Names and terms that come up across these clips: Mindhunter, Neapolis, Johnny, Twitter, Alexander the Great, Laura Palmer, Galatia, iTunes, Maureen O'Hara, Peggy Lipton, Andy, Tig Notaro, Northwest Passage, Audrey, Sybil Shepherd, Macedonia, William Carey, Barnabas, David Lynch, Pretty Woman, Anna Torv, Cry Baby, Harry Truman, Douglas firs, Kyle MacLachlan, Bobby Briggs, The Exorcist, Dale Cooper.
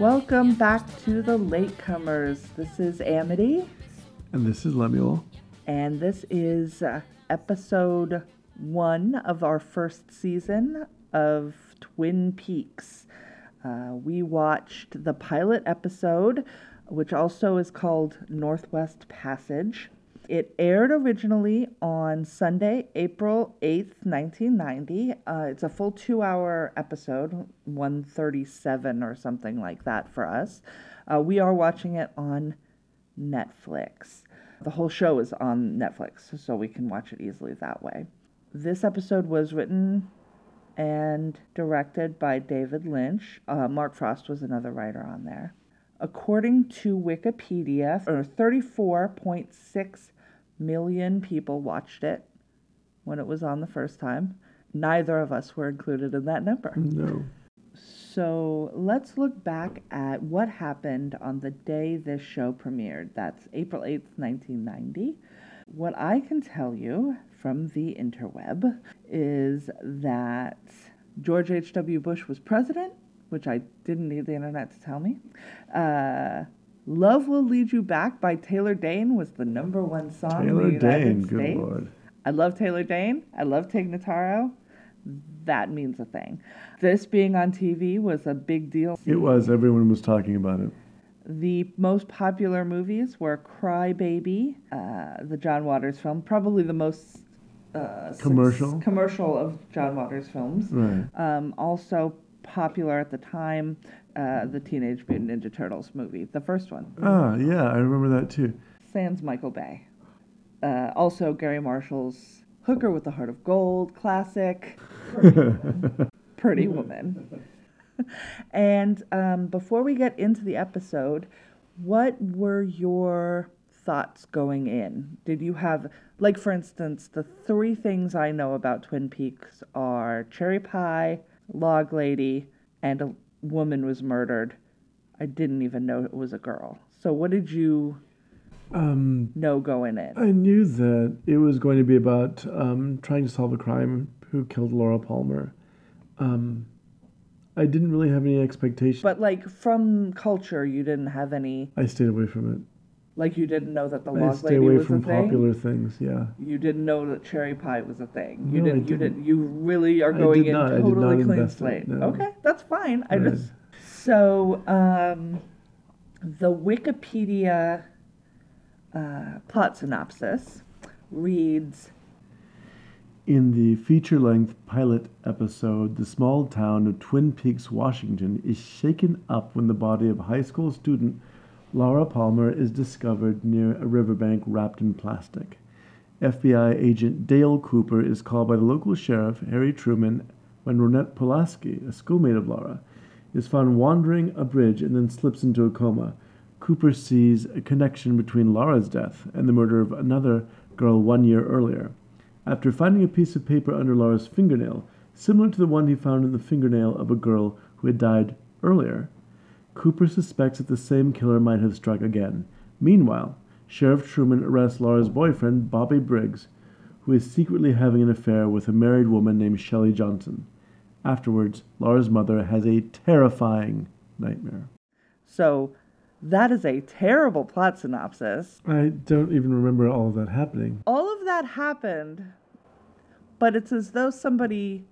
Welcome back to the Latecomers. This is Amity. And this is Lemuel. And this is episode 1 of our first season of Twin Peaks. We watched the pilot episode, which also is called Northwest Passage. It aired originally on Sunday, April 8th, 1990. It's a full 2-hour episode, 137 or something like that for us. We are watching it on Netflix. The whole show is on Netflix, so we can watch it easily that way. This episode was written and directed by David Lynch. Mark Frost was another writer on there. According to Wikipedia, 34.6 million people watched it when it was on the first time. Neither of us were included in that number. No. So let's look back at what happened on the day this show premiered. That's April 8th, 1990. What I can tell you from the interweb is that George H.W. Bush was president, which I didn't need the internet to tell me. Love Will Lead You Back by Taylor Dane was the number one song in the United States. Taylor Dane, good Lord. I love Taylor Dane. I love Tig Notaro. That means a thing. This being on TV was a big deal. It was. Everyone was talking about it. The most popular movies were Cry Baby, the John Waters film, probably the most commercial of John Waters films. Right. Also popular at the time, the Teenage Mutant Ninja Turtles movie, the first one. Ah, yeah, I remember that too. Sans Michael Bay. Also Gary Marshall's Hooker with the Heart of Gold, classic. Pretty Woman. And before we get into the episode, what were your thoughts going in? Did you have, like for instance, the three things I know about Twin Peaks are cherry pie, log lady, and a woman was murdered. I didn't even know it was a girl. So what did you know going in? I knew that it was going to be about trying to solve a crime, who killed Laura Palmer. I didn't really have any expectations. But like from culture, you didn't have any... I stayed away from it. Like you didn't know that the log lady was a thing? I stayed away from popular things, yeah. You didn't know that cherry pie was a thing. No, I didn't. You really are going in totally clean slate. No. Okay, that's fine. Right. So the Wikipedia plot synopsis reads... In the feature-length pilot episode, the small town of Twin Peaks, Washington, is shaken up when the body of high school student Laura Palmer is discovered near a riverbank wrapped in plastic. FBI agent Dale Cooper is called by the local sheriff, Harry Truman, when Ronette Pulaski, a schoolmate of Laura, is found wandering a bridge and then slips into a coma. Cooper sees a connection between Laura's death and the murder of another girl 1 year earlier. After finding a piece of paper under Laura's fingernail, similar to the one he found in the fingernail of a girl who had died earlier, Cooper suspects that the same killer might have struck again. Meanwhile, Sheriff Truman arrests Laura's boyfriend, Bobby Briggs, who is secretly having an affair with a married woman named Shelley Johnson. Afterwards, Laura's mother has a terrifying nightmare. So, that is a terrible plot synopsis. I don't even remember all of that happening. All of that happened, but it's as though somebody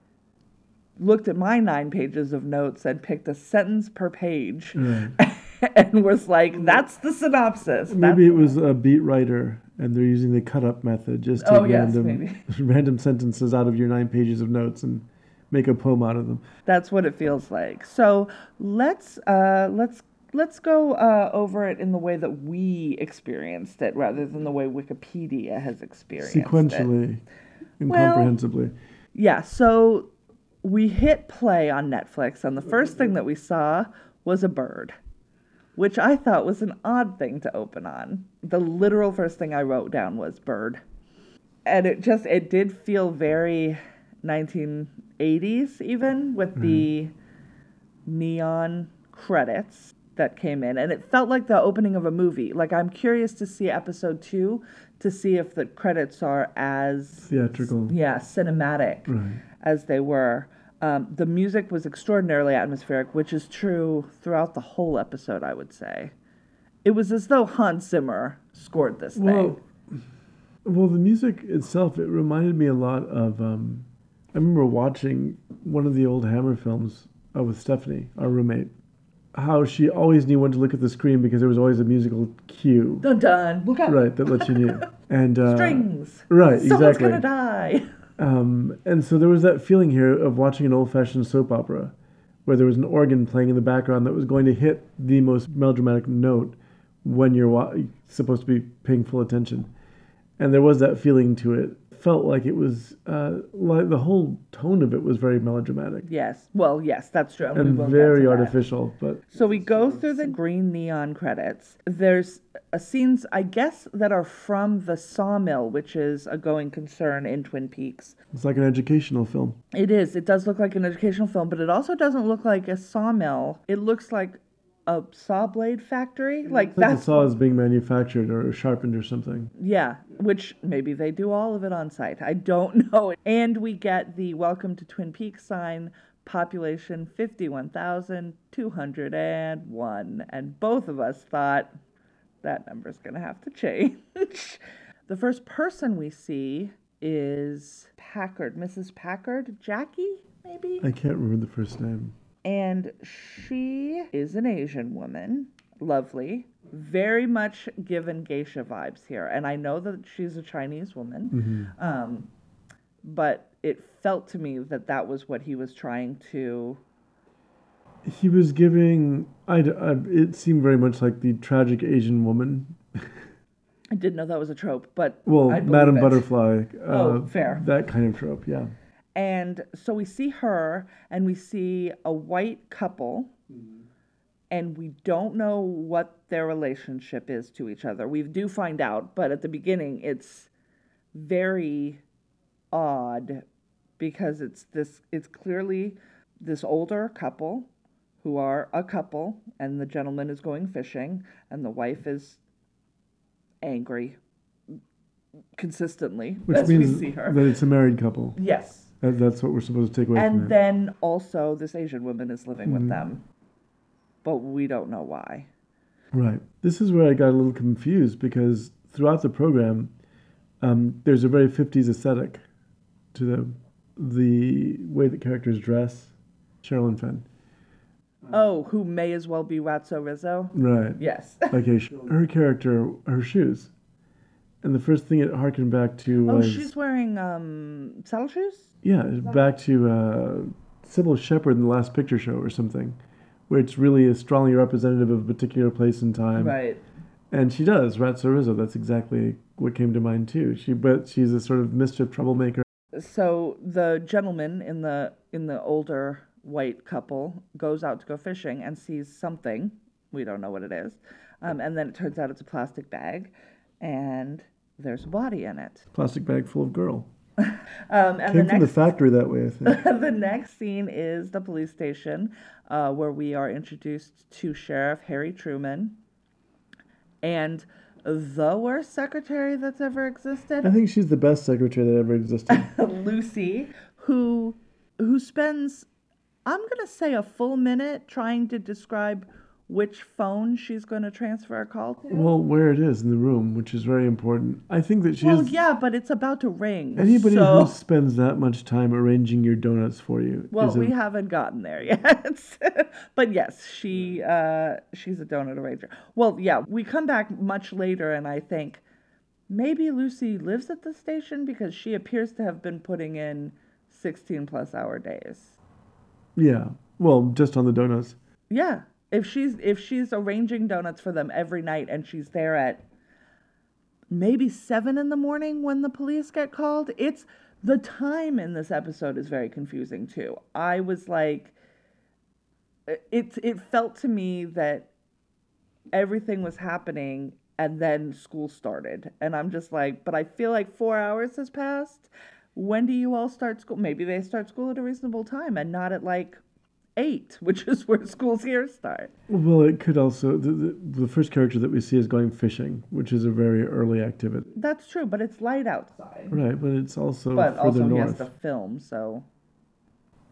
looked at my 9 pages of notes and picked a sentence per page and was like, that's the synopsis. Maybe it was a beat writer and they're using the cut-up method just to random sentences out of your 9 pages of notes and make a poem out of them. That's what it feels like. So let's go over it in the way that we experienced it rather than the way Wikipedia has experienced it. Sequentially and comprehensively. Yeah, so... We hit play on Netflix, and the first thing that we saw was a bird, which I thought was an odd thing to open on. The literal first thing I wrote down was bird. And it did feel very 1980s even, with the neon credits that came in. And it felt like the opening of a movie. Like, I'm curious to see episode 2 to see if the credits are as... theatrical. Yeah, cinematic. Right. As they were The music was extraordinarily atmospheric, which is true throughout the whole episode, I would say. It was as though Hans Zimmer scored this thing. Well, the music itself, it reminded me a lot of... I remember watching one of the old Hammer films with Stephanie, our roommate, how she always knew when to look at the screen because there was always a musical cue. Dun-dun, look out. Right, that lets you know. And, strings. Right, someone's exactly. Someone's going to die. And so there was that feeling here of watching an old-fashioned soap opera where there was an organ playing in the background that was going to hit the most melodramatic note when you're supposed to be paying full attention. And there was that feeling to it. Felt like it was, like the whole tone of it was very melodramatic. Yes. Well, yes, that's true. And very artificial. But so we go through the green neon credits. There's scenes, I guess, that are from the Sawmill, which is a going concern in Twin Peaks. It's like an educational film. It is. It does look like an educational film, but it also doesn't look like a sawmill. It looks like a saw blade factory, like that. The saw is being manufactured or sharpened or something. Yeah, which maybe they do all of it on site. I don't know. And we get the "Welcome to Twin Peaks" sign, population 51,201, and both of us thought that number's going to have to change. The first person we see is Packard, Mrs. Packard, Jackie, maybe. I can't remember the first name. And she is an Asian woman, lovely, very much given geisha vibes here. And I know that she's a Chinese woman, mm-hmm. But it felt to me that that was what he was trying to... He was giving... it seemed very much like the tragic Asian woman. I didn't know that was a trope, but well, Madame Butterfly. Fair. That kind of trope, yeah. And so we see her, and we see a white couple, mm-hmm. and we don't know what their relationship is to each other. We do find out, but at the beginning, it's very odd because it's clearly this older couple who are a couple, and the gentleman is going fishing, and the wife is angry consistently. Which as means we see her. That it's a married couple. Yes. That's what we're supposed to take away from it. And then also this Asian woman is living with them. But we don't know why. Right. This is where I got a little confused because throughout the program, there's a very 50s aesthetic to the way that characters dress. Sherilyn Fenn. Oh, who may as well be Ratso Rizzo. Right. Yes. Okay, her character, her shoes. And the first thing it harkened back to was... Oh, she's wearing saddle shoes? Yeah, back to Sybil Shepherd in the Last Picture Show or something, where it's really strongly representative of a particular place and time. Right. And she does, Ratso Rizzo. That's exactly what came to mind, too. But she's a sort of mischief troublemaker. So the gentleman in the older white couple goes out to go fishing and sees something. We don't know what it is. And then it turns out it's a plastic bag. And there's a body in it. Plastic bag full of girl. And came from the factory that way, I think. The next scene is the police station, where we are introduced to Sheriff Harry Truman and the worst secretary that's ever existed. I think she's the best secretary that ever existed. Lucy, who spends, I'm going to say, a full minute trying to describe which phone she's going to transfer a call to. Well, where it is in the room, which is very important. I think that she is... Well, yeah, but it's about to ring. Anybody who spends that much time arranging your donuts for you... Well, we haven't gotten there yet. But yes, she's a donut arranger. Well, yeah, we come back much later, and I think maybe Lucy lives at the station because she appears to have been putting in 16-plus-hour days. Yeah. Well, just on the donuts. Yeah. If she's arranging donuts for them every night and she's there at maybe 7 in the morning when the police get called, it's the time in this episode is very confusing too. I was like, it felt to me that everything was happening and then school started. And I'm just like, but I feel like 4 hours has passed. When do you all start school? Maybe they start school at a reasonable time and not at like 8, which is where schools here start. Well, it could also... The first character that we see is going fishing, which is a very early activity. That's true, but it's light outside. Right, but it's also further north. But also he has to film, so...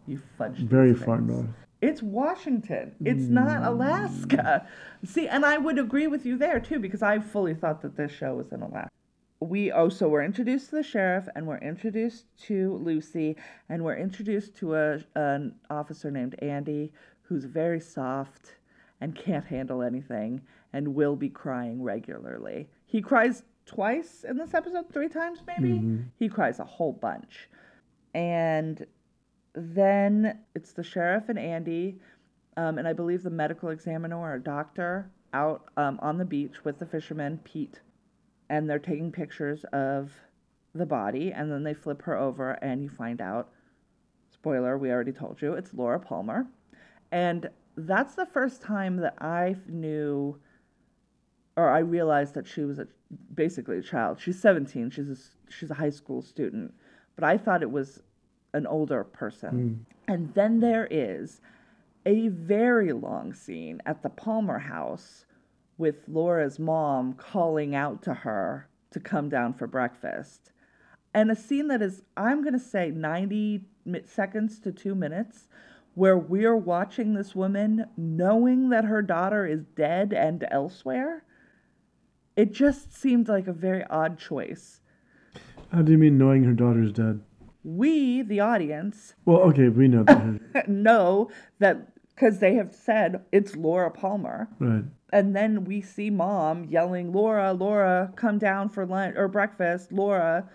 You fudged it. Very far north. It's Washington. It's not Alaska. See, and I would agree with you there, too, because I fully thought that this show was in Alaska. We also were introduced to the sheriff, and we're introduced to Lucy, and we're introduced to an officer named Andy, who's very soft and can't handle anything and will be crying regularly. He cries twice in this episode, 3 times maybe. Mm-hmm. He cries a whole bunch. And then it's the sheriff and Andy, and I believe the medical examiner or doctor out on the beach with the fisherman, Pete. And they're taking pictures of the body, and then they flip her over, and you find out, spoiler, we already told you, it's Laura Palmer. And that's the first time that I knew, or I realized that she was basically a child. She's 17. She's a high school student. But I thought it was an older person. Mm. And then there is a very long scene at the Palmer house with Laura's mom calling out to her to come down for breakfast. And a scene that is, I'm going to say, 90 seconds to 2 minutes, where we're watching this woman knowing that her daughter is dead and elsewhere. It just seemed like a very odd choice. How do you mean knowing her daughter's dead? We, the audience... Well, okay, we know that. ...know that, because they have said, it's Laura Palmer. Right. And then we see mom yelling, Laura, Laura, come down for lunch or breakfast. Laura,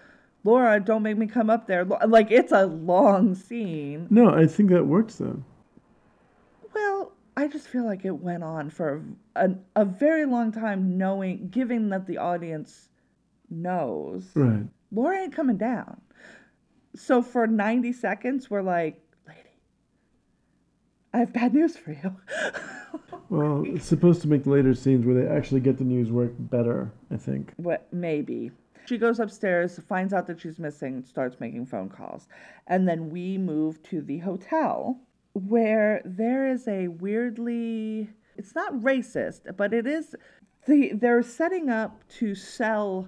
Laura, don't make me come up there. Like, it's a long scene. No, I think that works, though. Well, I just feel like it went on for a very long time, knowing, given that the audience knows. Right. Laura ain't coming down. So for 90 seconds, we're like, lady, I have bad news for you. Well, it's supposed to make later scenes where they actually get the news work better, I think. What, maybe. She goes upstairs, finds out that she's missing, starts making phone calls. And then we move to the hotel where there is a weirdly... It's not racist, but it is... They're setting up to sell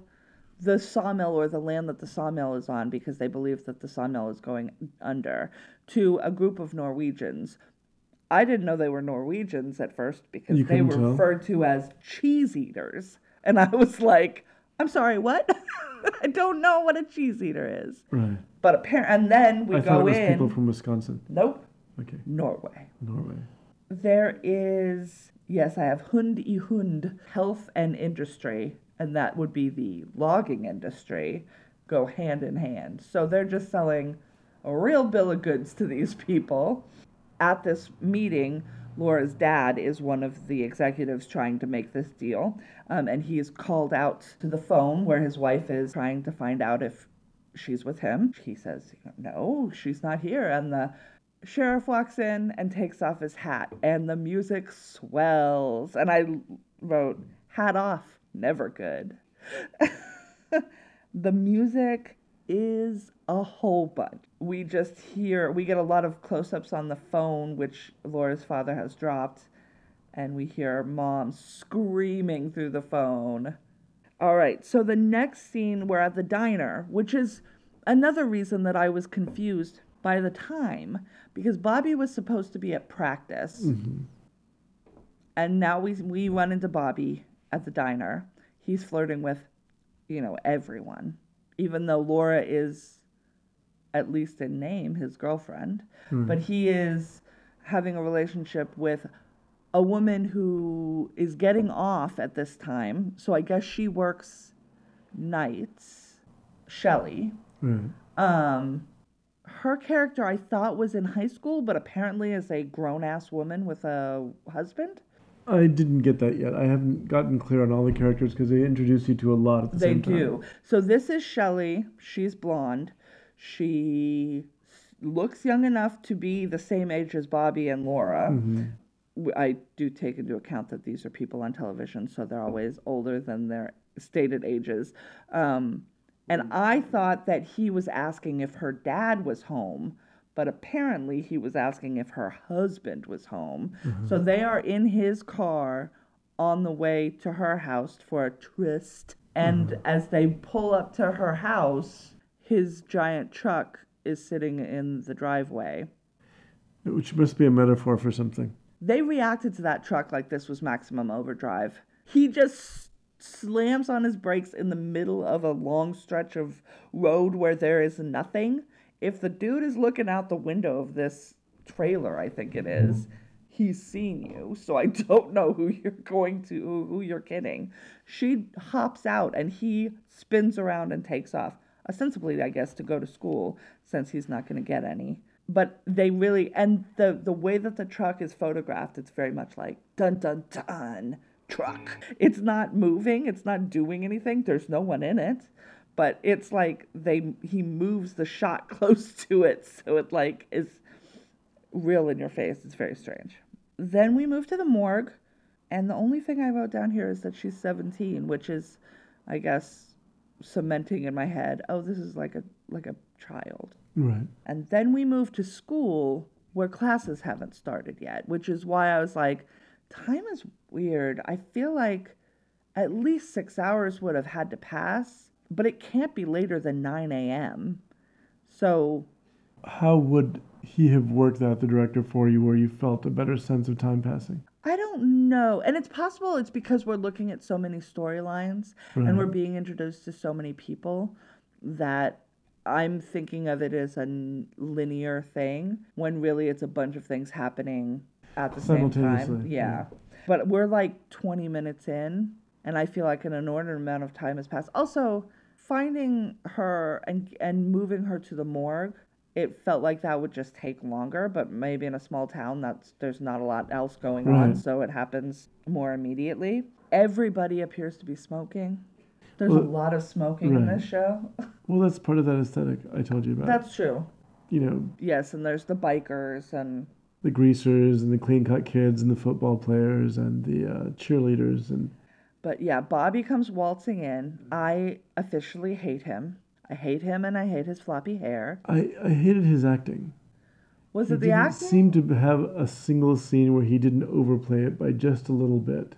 the sawmill or the land that the sawmill is on because they believe that the sawmill is going under to a group of Norwegians. I didn't know they were Norwegians at first because they were referred to as cheese eaters. And I was like, I'm sorry, what? I don't know what a cheese eater is. Right. But apparently, and then we go in. I thought it was people from Wisconsin. Nope. Okay. Norway. There is, yes, I have Hund, health and industry, and that would be the logging industry, go hand in hand. So they're just selling a real bill of goods to these people. At this meeting, Laura's dad is one of the executives trying to make this deal, and he is called out to the phone where his wife is trying to find out if she's with him. He says, no, she's not here, and the sheriff walks in and takes off his hat, and the music swells, and I wrote, hat off, never good. The music is a whole bunch. We get a lot of close-ups on the phone, which Laura's father has dropped, and we hear mom screaming through the phone. All right, so the next scene, we're at the diner, which is another reason that I was confused by the time, because Bobby was supposed to be at practice, mm-hmm. and now we run into Bobby at the diner. He's flirting with, everyone, even though Laura is, at least in name, his girlfriend. Mm. But he is having a relationship with a woman who is getting off at this time. So I guess she works nights. Shelley. Mm. Her character I thought was in high school, but apparently is a grown-ass woman with a husband. I didn't get that yet. I haven't gotten clear on all the characters because they introduce you to a lot at the same time. They do. So this is Shelley. She's blonde. She looks young enough to be the same age as Bobby and Laura. Mm-hmm. I do take into account that these are people on television, so they're always older than their stated ages. And I thought that he was asking if her dad was home, but apparently he was asking if her husband was home. Mm-hmm. So they are in his car on the way to her house for a tryst. And mm-hmm. as they pull up to her house... His giant truck is sitting in the driveway. which must be a metaphor for something. They reacted to that truck like this was maximum overdrive. He just slams on his brakes in the middle of a long stretch of road where there is nothing. If the dude is looking out the window of this trailer, I think it is, he's seen you, so I don't know who you're kidding. She hops out and he spins around and takes off, ostensibly, I guess, to go to school since he's not going to get any. But they really, and the way that the truck is photographed, it's very much like dun dun dun truck. It's not moving, it's not doing anything. There's no one in it, but it's like he moves the shot close to it, so it like is real in your face. It's very strange. Then we move to the morgue, and the only thing I wrote down here is that she's 17, which is, I guess, cementing in my head, oh, this is like a child. Right. And then we move to school where classes haven't started yet, which is why I was like, time is weird. I feel like at least 6 hours would have had to pass, but it can't be later than 9 a.m. So how would he have worked out, the director, for you where you felt a better sense of time passing? I don't know. And it's possible it's because we're looking at so many storylines, right, and we're being introduced to so many people that I'm thinking of it as a linear thing when really it's a bunch of things happening at the same time. Yeah. But we're like 20 minutes in, and I feel like an inordinate amount of time has passed. Also, finding her and moving her to the morgue, it felt like that would just take longer, but maybe in a small town, there's not a lot else going right on, so it happens more immediately. Everybody appears to be smoking. There's a lot of smoking right in this show. Well, that's part of that aesthetic I told you about. That's true. You know. Yes, and there's the bikers and the greasers and the clean-cut kids and the football players and the cheerleaders and. But yeah, Bobby comes waltzing in. I officially hate him. I hate him, and I hate his floppy hair. I hated his acting. Was it the acting? He didn't seem to have a single scene where he didn't overplay it by just a little bit.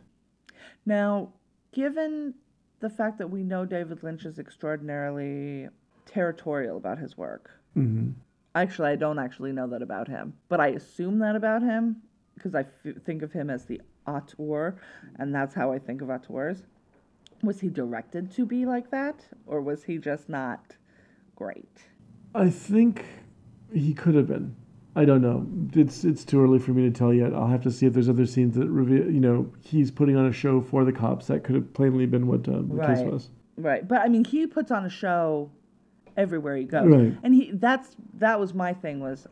Now, given the fact that we know David Lynch is extraordinarily territorial about his work. Mm-hmm. Actually, I don't actually know that about him, but I assume that about him because I think of him as the auteur, and that's how I think of auteurs. Was he directed to be like that, or was he just not great? I think he could have been. I don't know. It's too early for me to tell yet. I'll have to see if there's other scenes that reveal, you know, he's putting on a show for the cops. That could have plainly been what the case was. Right. But, I mean, he puts on a show everywhere he goes. Right. And that was my thing was,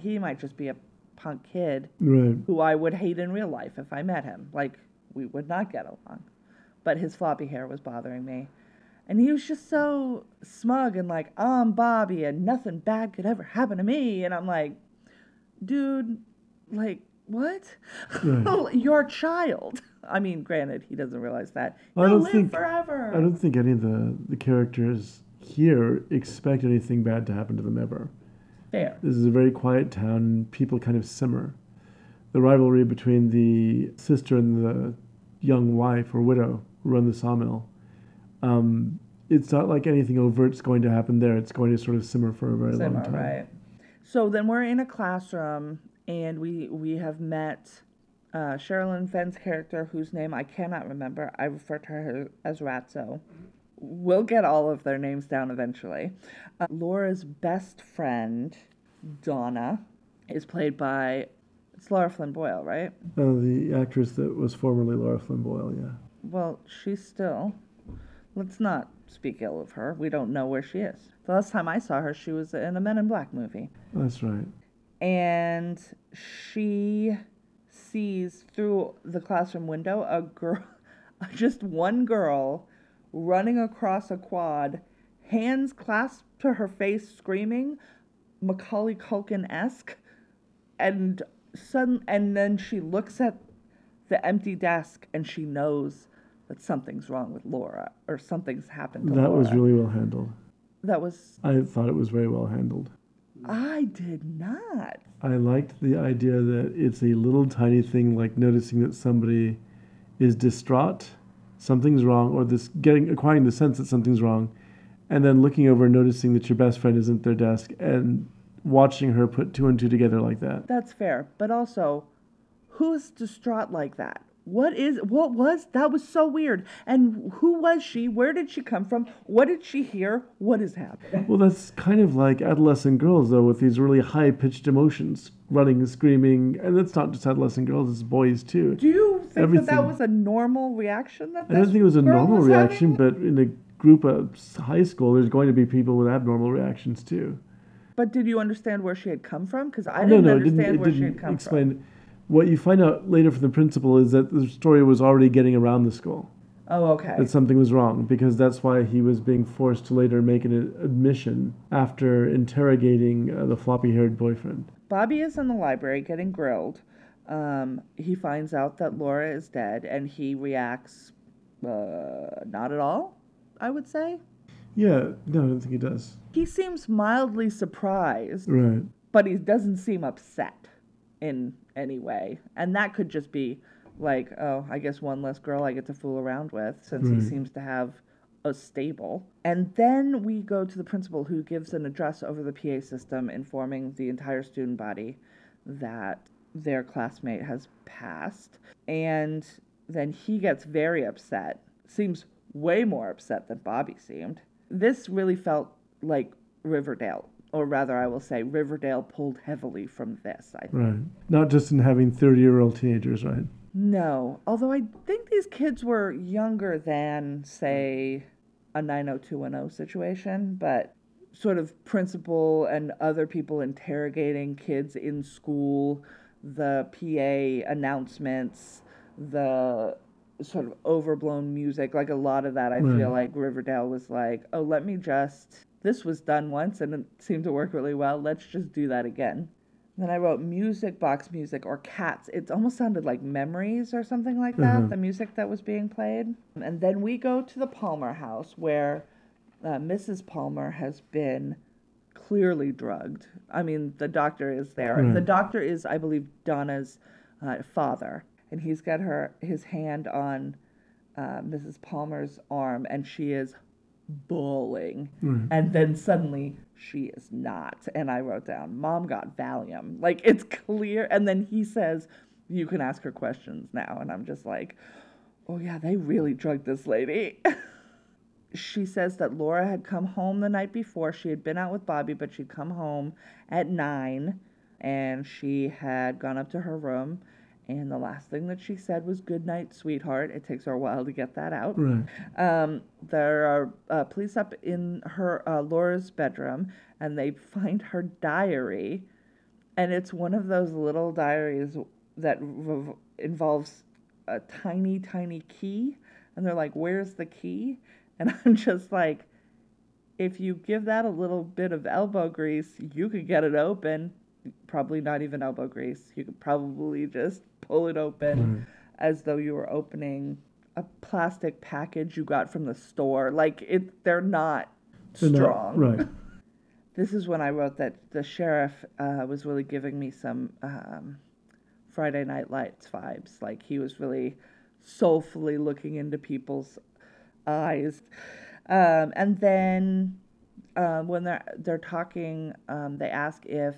he might just be a punk kid, right, who I would hate in real life if I met him. Like, we would not get along. But his floppy hair was bothering me. And he was just so smug and like, I'm Bobby and nothing bad could ever happen to me. And I'm like, dude, like, what? Right. You're a child. I mean, granted, he doesn't realize that. He'll live forever. I don't think any of the characters here expect anything bad to happen to them ever. Fair. This is a very quiet town. People kind of simmer. The rivalry between the sister and the young wife or widow who run the sawmill, it's not like anything overt's going to happen there. It's going to sort of simmer for a very long time. Right. So then we're in a classroom, and we have met Sherilyn Fenn's character, whose name I cannot remember. I refer to her as Ratso. We'll get all of their names down eventually. Laura's best friend, Donna, is played by... It's Lara Flynn Boyle, right? The actress that was formerly Lara Flynn Boyle, yeah. Well, she's still... Let's not speak ill of her. We don't know where she is. The last time I saw her, she was in a Men in Black movie. That's right. And she sees through the classroom window a girl, just one girl, running across a quad, hands clasped to her face, screaming, Macaulay Culkin-esque, and then she looks at the empty desk and she knows that something's wrong with Laura, or something's happened to Laura. That was really well handled. I thought it was very well handled. I did not. I liked the idea that it's a little tiny thing like noticing that somebody is distraught, something's wrong, or this acquiring the sense that something's wrong, and then looking over and noticing that your best friend isn't at their desk and watching her put two and two together like that. That's fair. But also, who's distraught like that? That was so weird. And who was she? Where did she come from? What did she hear? What has happened? Well, that's kind of like adolescent girls, though, with these really high-pitched emotions, running, screaming. And that's not just adolescent girls, it's boys, too. Do you think that was a normal reaction? I don't think it was a normal reaction, but in a group of high school, there's going to be people with abnormal reactions, too. But did you understand where she had come from? Because I didn't understand where she had come from. What you find out later from the principal is that the story was already getting around the school. Oh, okay. That something was wrong, because that's why he was being forced to later make an admission after interrogating the floppy-haired boyfriend. Bobby is in the library getting grilled. He finds out that Laura is dead, and he reacts not at all, I would say. Yeah, no, I don't think he does. He seems mildly surprised. Right. But he doesn't seem upset in any way. And that could just be like, oh, I guess one less girl I get to fool around with, since he seems to have a stable. And then we go to the principal, who gives an address over the PA system informing the entire student body that their classmate has passed. And then he gets very upset, seems way more upset than Bobby seemed. This really felt like Riverdale. Or rather, I will say, Riverdale pulled heavily from this, I think. Right. Not just in having 30-year-old teenagers, right? No. Although I think these kids were younger than, say, a 90210 situation, but sort of principal and other people interrogating kids in school, the PA announcements, the sort of overblown music, like a lot of that, I feel like Riverdale was like, oh, let me just... This was done once and it seemed to work really well. Let's just do that again. Then I wrote music, box music, or cats. It almost sounded like Memories or something like that, the music that was being played. And then we go to the Palmer house, where Mrs. Palmer has been clearly drugged. I mean, the doctor is there. Mm-hmm. The doctor is, I believe, Donna's father. And he's got his hand on Mrs. Palmer's arm, and she is bawling, and then suddenly she is not. And I wrote down, Mom got Valium. Like, it's clear. And then he says, you can ask her questions now. And I'm just like, oh yeah, they really drugged this lady. She says that Laura had come home the night before. She had been out with Bobby, but she'd come home at 9, and she had gone up to her room. And the last thing that she said was, good night, sweetheart. It takes her a while to get that out. Right. There are police up in her Laura's bedroom, and they find her diary. And it's one of those little diaries that involves a tiny, tiny key. And they're like, where's the key? And I'm just like, if you give that a little bit of elbow grease, you could get it open. Probably not even elbow grease. You could probably just pull it open as though you were opening a plastic package you got from the store. Like, they're strong. Not, right. This is when I wrote that the sheriff was really giving me some Friday Night Lights vibes. Like, he was really soulfully looking into people's eyes. And then when they're talking, they ask if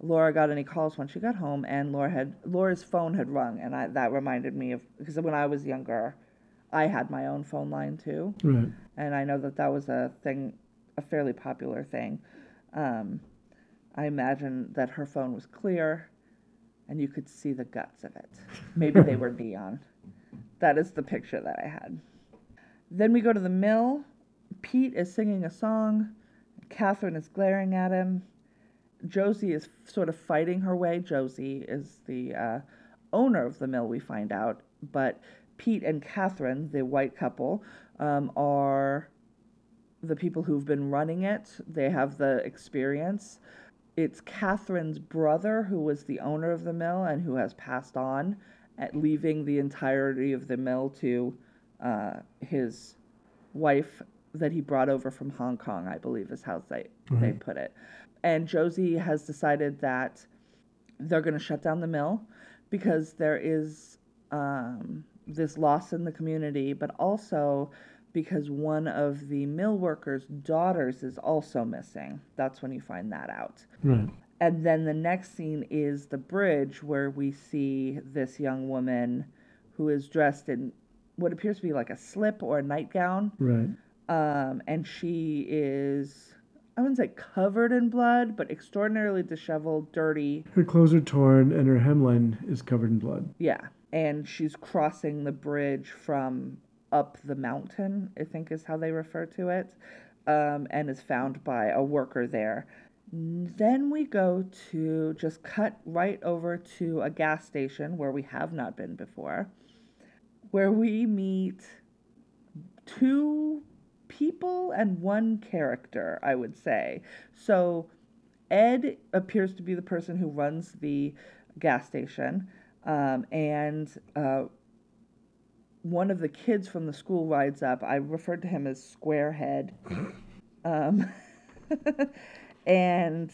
Laura got any calls when she got home, and Laura's phone had rung, and that reminded me of, because when I was younger, I had my own phone line too, right? And I know that was a thing, a fairly popular thing. I imagine that her phone was clear, and you could see the guts of it. Maybe they were neon. That is the picture that I had. Then we go to the mill. Pete is singing a song. Catherine is glaring at him. Josie is sort of fighting her way. Josie is the owner of the mill, we find out. But Pete and Catherine, the white couple, are the people who've been running it. They have the experience. It's Catherine's brother, who was the owner of the mill and who has passed on, leaving the entirety of the mill to his wife that he brought over from Hong Kong, I believe is how they put it. And Josie has decided that they're going to shut down the mill because there is this loss in the community, but also because one of the mill workers' daughters is also missing. That's when you find that out. Right. And then the next scene is the bridge where we see this young woman who is dressed in what appears to be like a slip or a nightgown. Right. And she is, I wouldn't say covered in blood, but extraordinarily disheveled, dirty. Her clothes are torn and her hemline is covered in blood. Yeah. And she's crossing the bridge from up the mountain, I think is how they refer to it, and is found by a worker there. Then we go to, just cut right over to a gas station where we have not been before, where we meet two people and one character, I would say. So Ed appears to be the person who runs the gas station, and one of the kids from the school rides up. I referred to him as Squarehead. And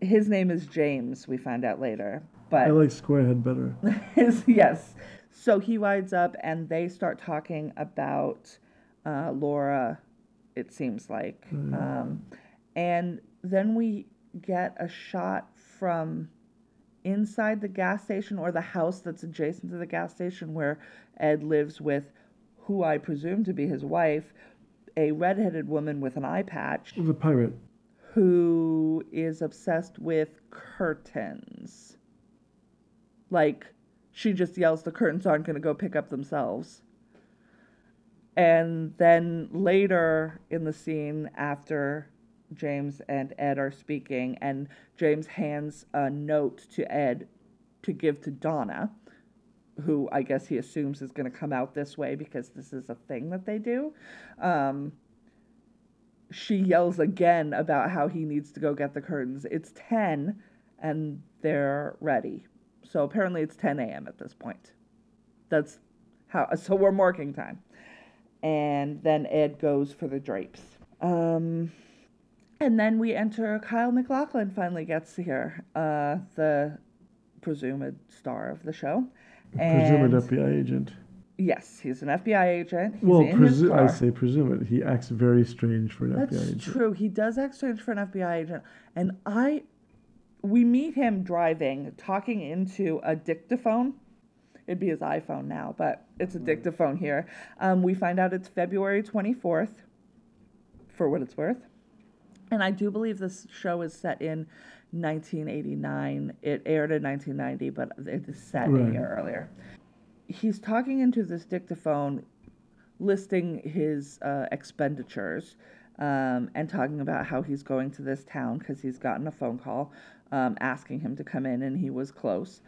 his name is James, we find out later. But I like Squarehead better. Yes. So he rides up and they start talking about Laura, it seems like. And then we get a shot from inside the gas station or the house that's adjacent to the gas station where Ed lives with who I presume to be his wife, a redheaded woman with an eye patch. The pirate. Who is obsessed with curtains. Like, she just yells, the curtains aren't going to go pick up themselves. And then later in the scene, after James and Ed are speaking, and James hands a note to Ed to give to Donna, who I guess he assumes is going to come out this way because this is a thing that they do. She yells again about how he needs to go get the curtains. It's 10, and they're ready. So apparently it's 10 a.m. at this point. That's how... So we're marking time. And then Ed goes for the drapes. And then we enter... Kyle MacLachlan finally gets here. The presumed star of the show. And presumed FBI agent. Yes, he's an FBI agent. I say presumed. He acts very strange for an FBI agent. That's true. He does act strange for an FBI agent. And we meet him driving, talking into a dictaphone. It'd be his iPhone now, but it's a dictaphone here. We find out it's February 24th, for what it's worth. And I do believe this show is set in 1989. It aired in 1990, but it is set a year earlier. He's talking into this dictaphone, listing his expenditures, and talking about how he's going to this town because he's gotten a phone call asking him to come in, and he was close.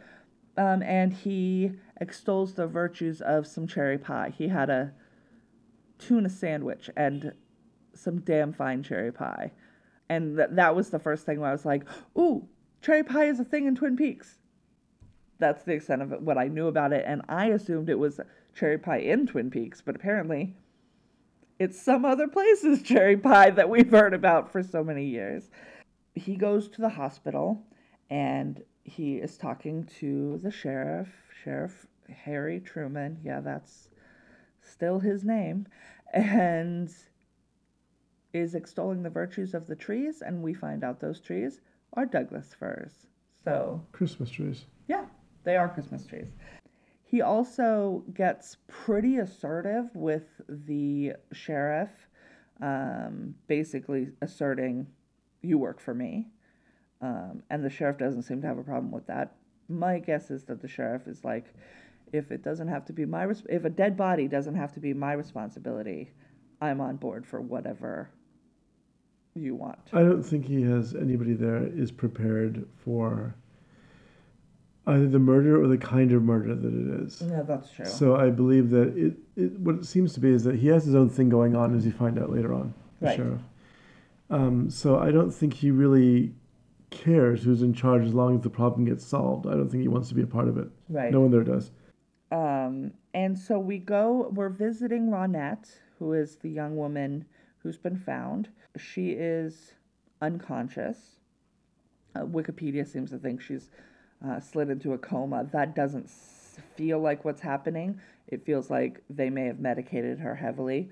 And he extols the virtues of some cherry pie. He had a tuna sandwich and some damn fine cherry pie. And that was the first thing where I was like, ooh, cherry pie is a thing in Twin Peaks. That's the extent of what I knew about it, and I assumed it was cherry pie in Twin Peaks, but apparently it's some other place's cherry pie that we've heard about for so many years. He goes to the hospital, and he is talking to the Sheriff Harry Truman. Yeah, that's still his name, and is extolling the virtues of the trees, and we find out those trees are Douglas firs. So Christmas trees. Yeah. They are Christmas trees. He also gets pretty assertive with the sheriff, basically asserting, you work for me. And the sheriff doesn't seem to have a problem with that. My guess is that the sheriff is like, if a dead body doesn't have to be my responsibility, I'm on board for whatever you want. I don't think anybody there is prepared for either the murder or the kind of murder that it is. Yeah, that's true. So I believe that what it seems to be is that he has his own thing going on, as you find out later on, the sheriff. So I don't think he really cares who's in charge as long as the problem gets solved. I don't think he wants to be a part of it. Right. No one there does. And so we're visiting Ronette, who is the young woman who's been found. She is unconscious. Wikipedia seems to think she's slid into a coma. That doesn't feel like what's happening. It feels like they may have medicated her heavily.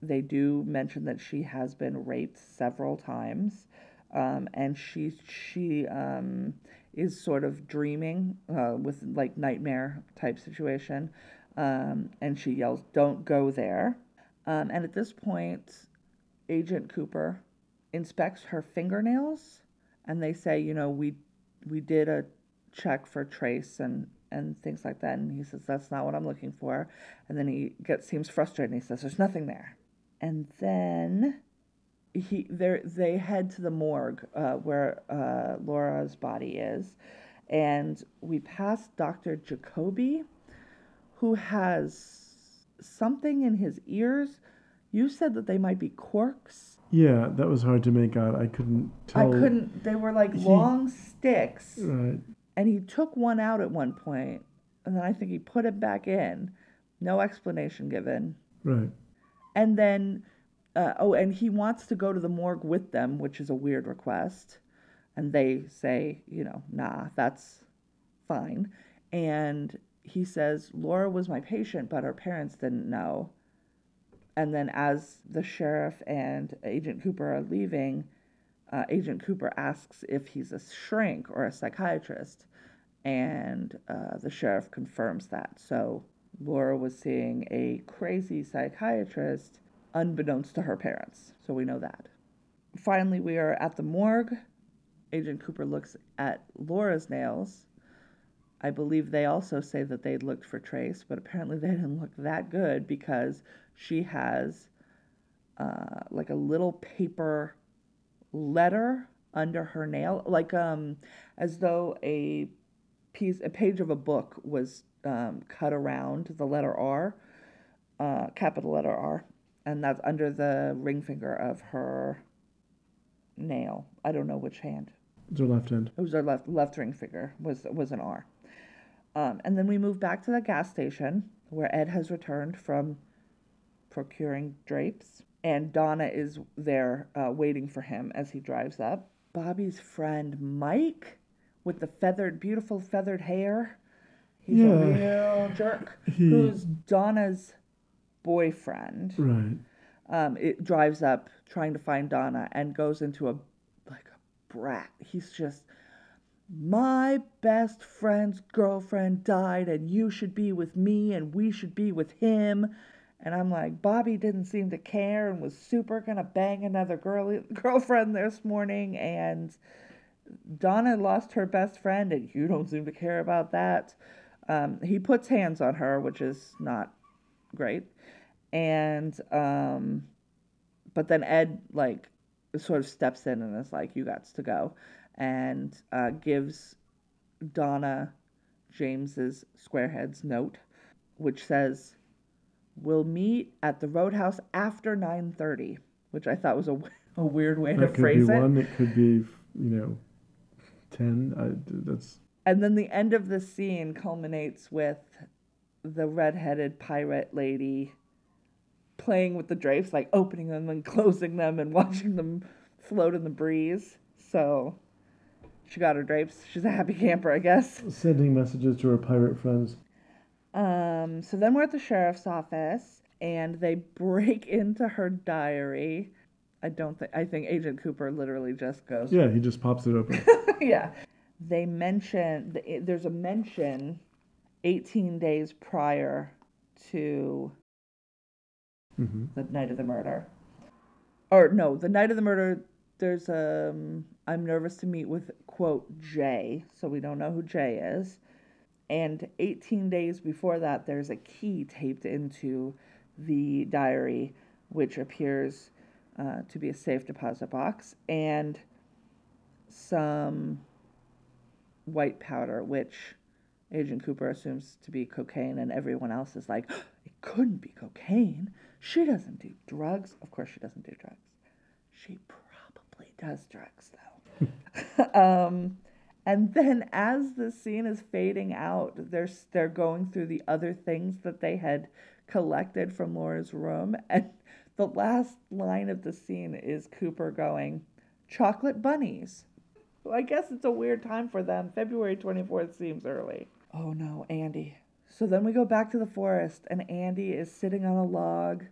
They do mention that she has been raped several times. and she is sort of dreaming with like nightmare type situation, and she yells, "Don't go there!" And at this point, Agent Cooper inspects her fingernails, and they say, "You know, we did a check for trace and things like that." And he says, "That's not what I'm looking for." And then he seems frustrated, and he says, "There's nothing there." And then they head to the morgue where Laura's body is, and we pass Dr. Jacoby, who has something in his ears. You said that they might be corks. Yeah, that was hard to make out. I couldn't tell. They were like long sticks. Right. And he took one out at one point, and then I think he put it back in. No explanation given. Right. And then, and he wants to go to the morgue with them, which is a weird request. And they say, you know, nah, that's fine. And he says, Laura was my patient, but her parents didn't know. And then as the sheriff and Agent Cooper are leaving, Agent Cooper asks if he's a shrink or a psychiatrist. And the sheriff confirms that. So Laura was seeing a crazy psychiatrist unbeknownst to her parents. So we know that. Finally, we are at the morgue. Agent Cooper looks at Laura's nails. I believe they also say that they looked for trace, but apparently they didn't look that good because she has like a little paper letter under her nail, like as though a page of a book was cut around the letter R, capital letter R, and that's under the ring finger of her nail. I don't know which hand. It's her left hand. It was her left ring finger was an R. And then we move back to the gas station where Ed has returned from procuring drapes, and Donna is there waiting for him as he drives up. Bobby's friend Mike with the beautiful feathered hair. He's a real jerk. Who's Donna's boyfriend. Right. It drives up trying to find Donna and goes into a brat. He's just, my best friend's girlfriend died and you should be with me and we should be with him. And I'm like, Bobby didn't seem to care and was super going to bang another girlfriend this morning. And Donna lost her best friend and you don't seem to care about that. He puts hands on her, which is not great. And, but then Ed, like, sort of steps in and is like, you gots to go. And gives Donna James's Squarehead's note, which says, we'll meet at the Roadhouse after 9:30, which I thought was a weird way to phrase it. That could be one. It could be, you know, 10. And then the end of the scene culminates with the redheaded pirate lady playing with the drapes, like opening them and closing them and watching them float in the breeze. So she got her drapes. She's a happy camper, I guess. Sending messages to her pirate friends. So then we're at the sheriff's office, and they break into her diary. I think Agent Cooper literally just goes. Yeah, he just pops it open. Yeah. They mention, there's a mention 18 days prior to the night of the murder. Or no, the night of the murder, there's I'm nervous to meet with, quote, Jay. So we don't know who Jay is. And 18 days before that, there's a key taped into the diary, which appears to be a safe deposit box, and some white powder, which Agent Cooper assumes to be cocaine, and everyone else is like, it couldn't be cocaine. She doesn't do drugs. Of course she doesn't do drugs. She probably does drugs, though. And then as the scene is fading out, they're going through the other things that they had collected from Laura's room. And the last line of the scene is Cooper going, chocolate bunnies. Well, I guess it's a weird time for them. February 24th seems early. Oh no, Andy. So then we go back to the forest and Andy is sitting on a log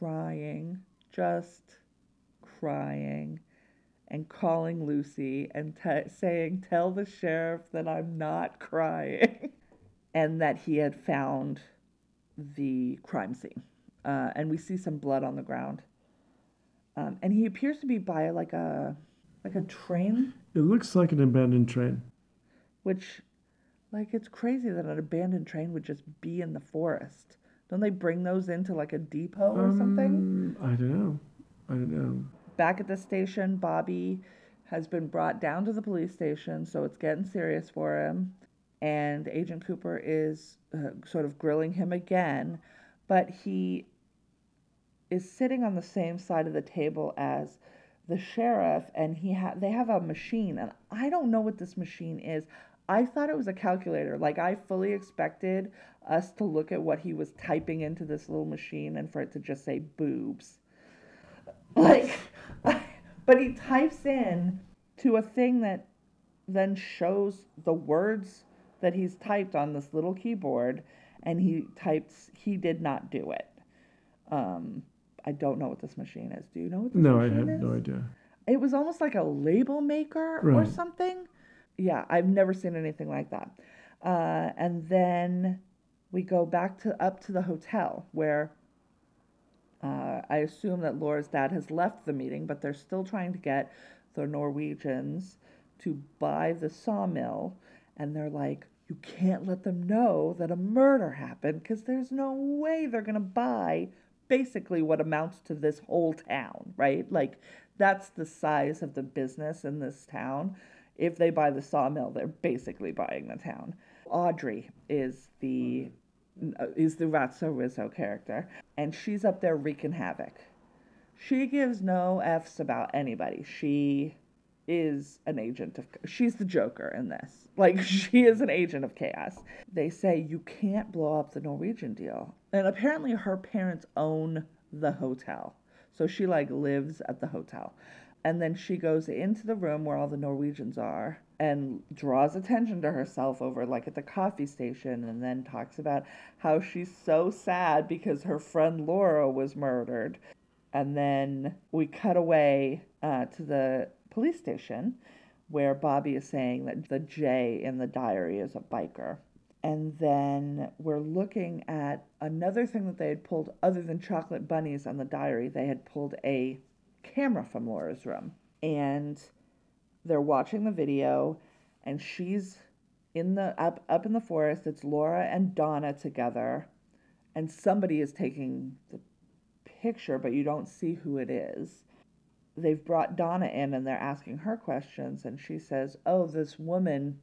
crying, just crying. and calling Lucy and saying, tell the sheriff that I'm not crying, and that he had found the crime scene. And we see some blood on the ground. And he appears to be by like a train. It looks like an abandoned train. Which, like, it's crazy that an abandoned train would just be in the forest. Don't they bring those into like a depot or something? I don't know. Back at the station, Bobby has been brought down to the police station, so it's getting serious for him. And Agent Cooper is sort of grilling him again, but he is sitting on the same side of the table as the sheriff, and they have a machine, and I don't know what this machine is. I thought it was a calculator. Like, I fully expected us to look at what he was typing into this little machine and for it to just say boobs. Like, but he types in to a thing that then shows the words that he's typed on this little keyboard, and he did not do it. I don't know what this machine is. Do you know what this machine is? No, I have no idea. It was almost like a label maker or something. Yeah, I've never seen anything like that. And then we go back up to the hotel where I assume that Laura's dad has left the meeting, but they're still trying to get the Norwegians to buy the sawmill. And they're like, you can't let them know that a murder happened because there's no way they're going to buy basically what amounts to this whole town, right? Like, that's the size of the business in this town. If they buy the sawmill, they're basically buying the town. Audrey is the Ratso Rizzo character, and she's up there wreaking havoc. She gives no F's about anybody. She is an agent of... She's the Joker in this. Like, she is an agent of chaos. They say, you can't blow up the Norwegian deal. And apparently her parents own the hotel. So she, like, lives at the hotel. And then she goes into the room where all the Norwegians are and draws attention to herself over, like, at the coffee station, and then talks about how she's so sad because her friend Laura was murdered. And then we cut away to the police station where Bobby is saying that the J in the diary is a biker. And then we're looking at another thing that they had pulled, other than chocolate bunnies on the diary. They had pulled a camera from Laura's room, and they're watching the video, and she's in the up in the forest. It's Laura and Donna together, and somebody is taking the picture, but you don't see who it is. They've brought Donna in, and they're asking her questions, and she says, oh, this woman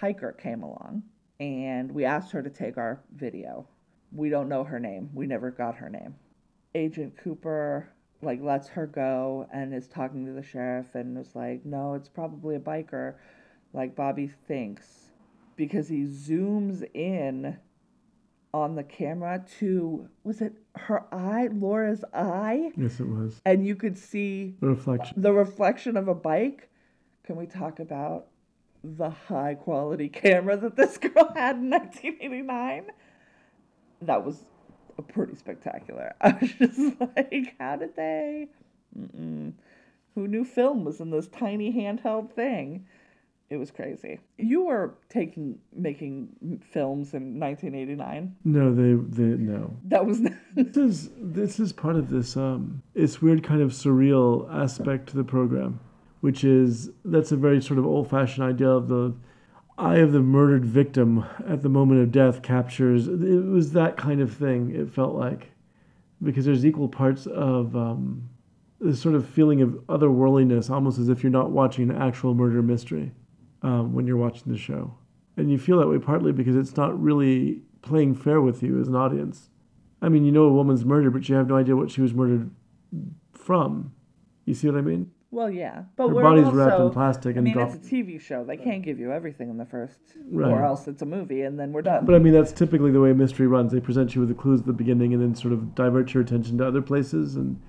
hiker came along, and we asked her to take our video. We don't know her name. We never got her name. Agent Cooper, like, lets her go and is talking to the sheriff and was like, no, it's probably a biker, like Bobby thinks, because he zooms in on the camera to, was it her eye, Laura's eye? Yes, it was. And you could see the reflection of a bike. Can we talk about the high-quality camera that this girl had in 1989? That was pretty spectacular. I was just like, how did they? Who knew film was in this tiny handheld thing? It was crazy. You were making films in 1989. No, no. That was this is part of this it's weird kind of surreal aspect to the program, which is that's a very sort of old-fashioned idea of the eye of the murdered victim at the moment of death captures. It was that kind of thing, it felt like, because there's equal parts of this sort of feeling of otherworldliness, almost as if you're not watching an actual murder mystery. When you're watching the show. And you feel that way partly because it's not really playing fair with you as an audience. I mean, you know a woman's murdered, but you have no idea what she was murdered from. You see what I mean? Well, yeah. But her body's also wrapped in plastic. It's a TV show. They can't give you everything in the first, or else it's a movie, and then we're done. But I mean, that's typically the way mystery runs. They present you with the clues at the beginning and then sort of divert your attention to other places, and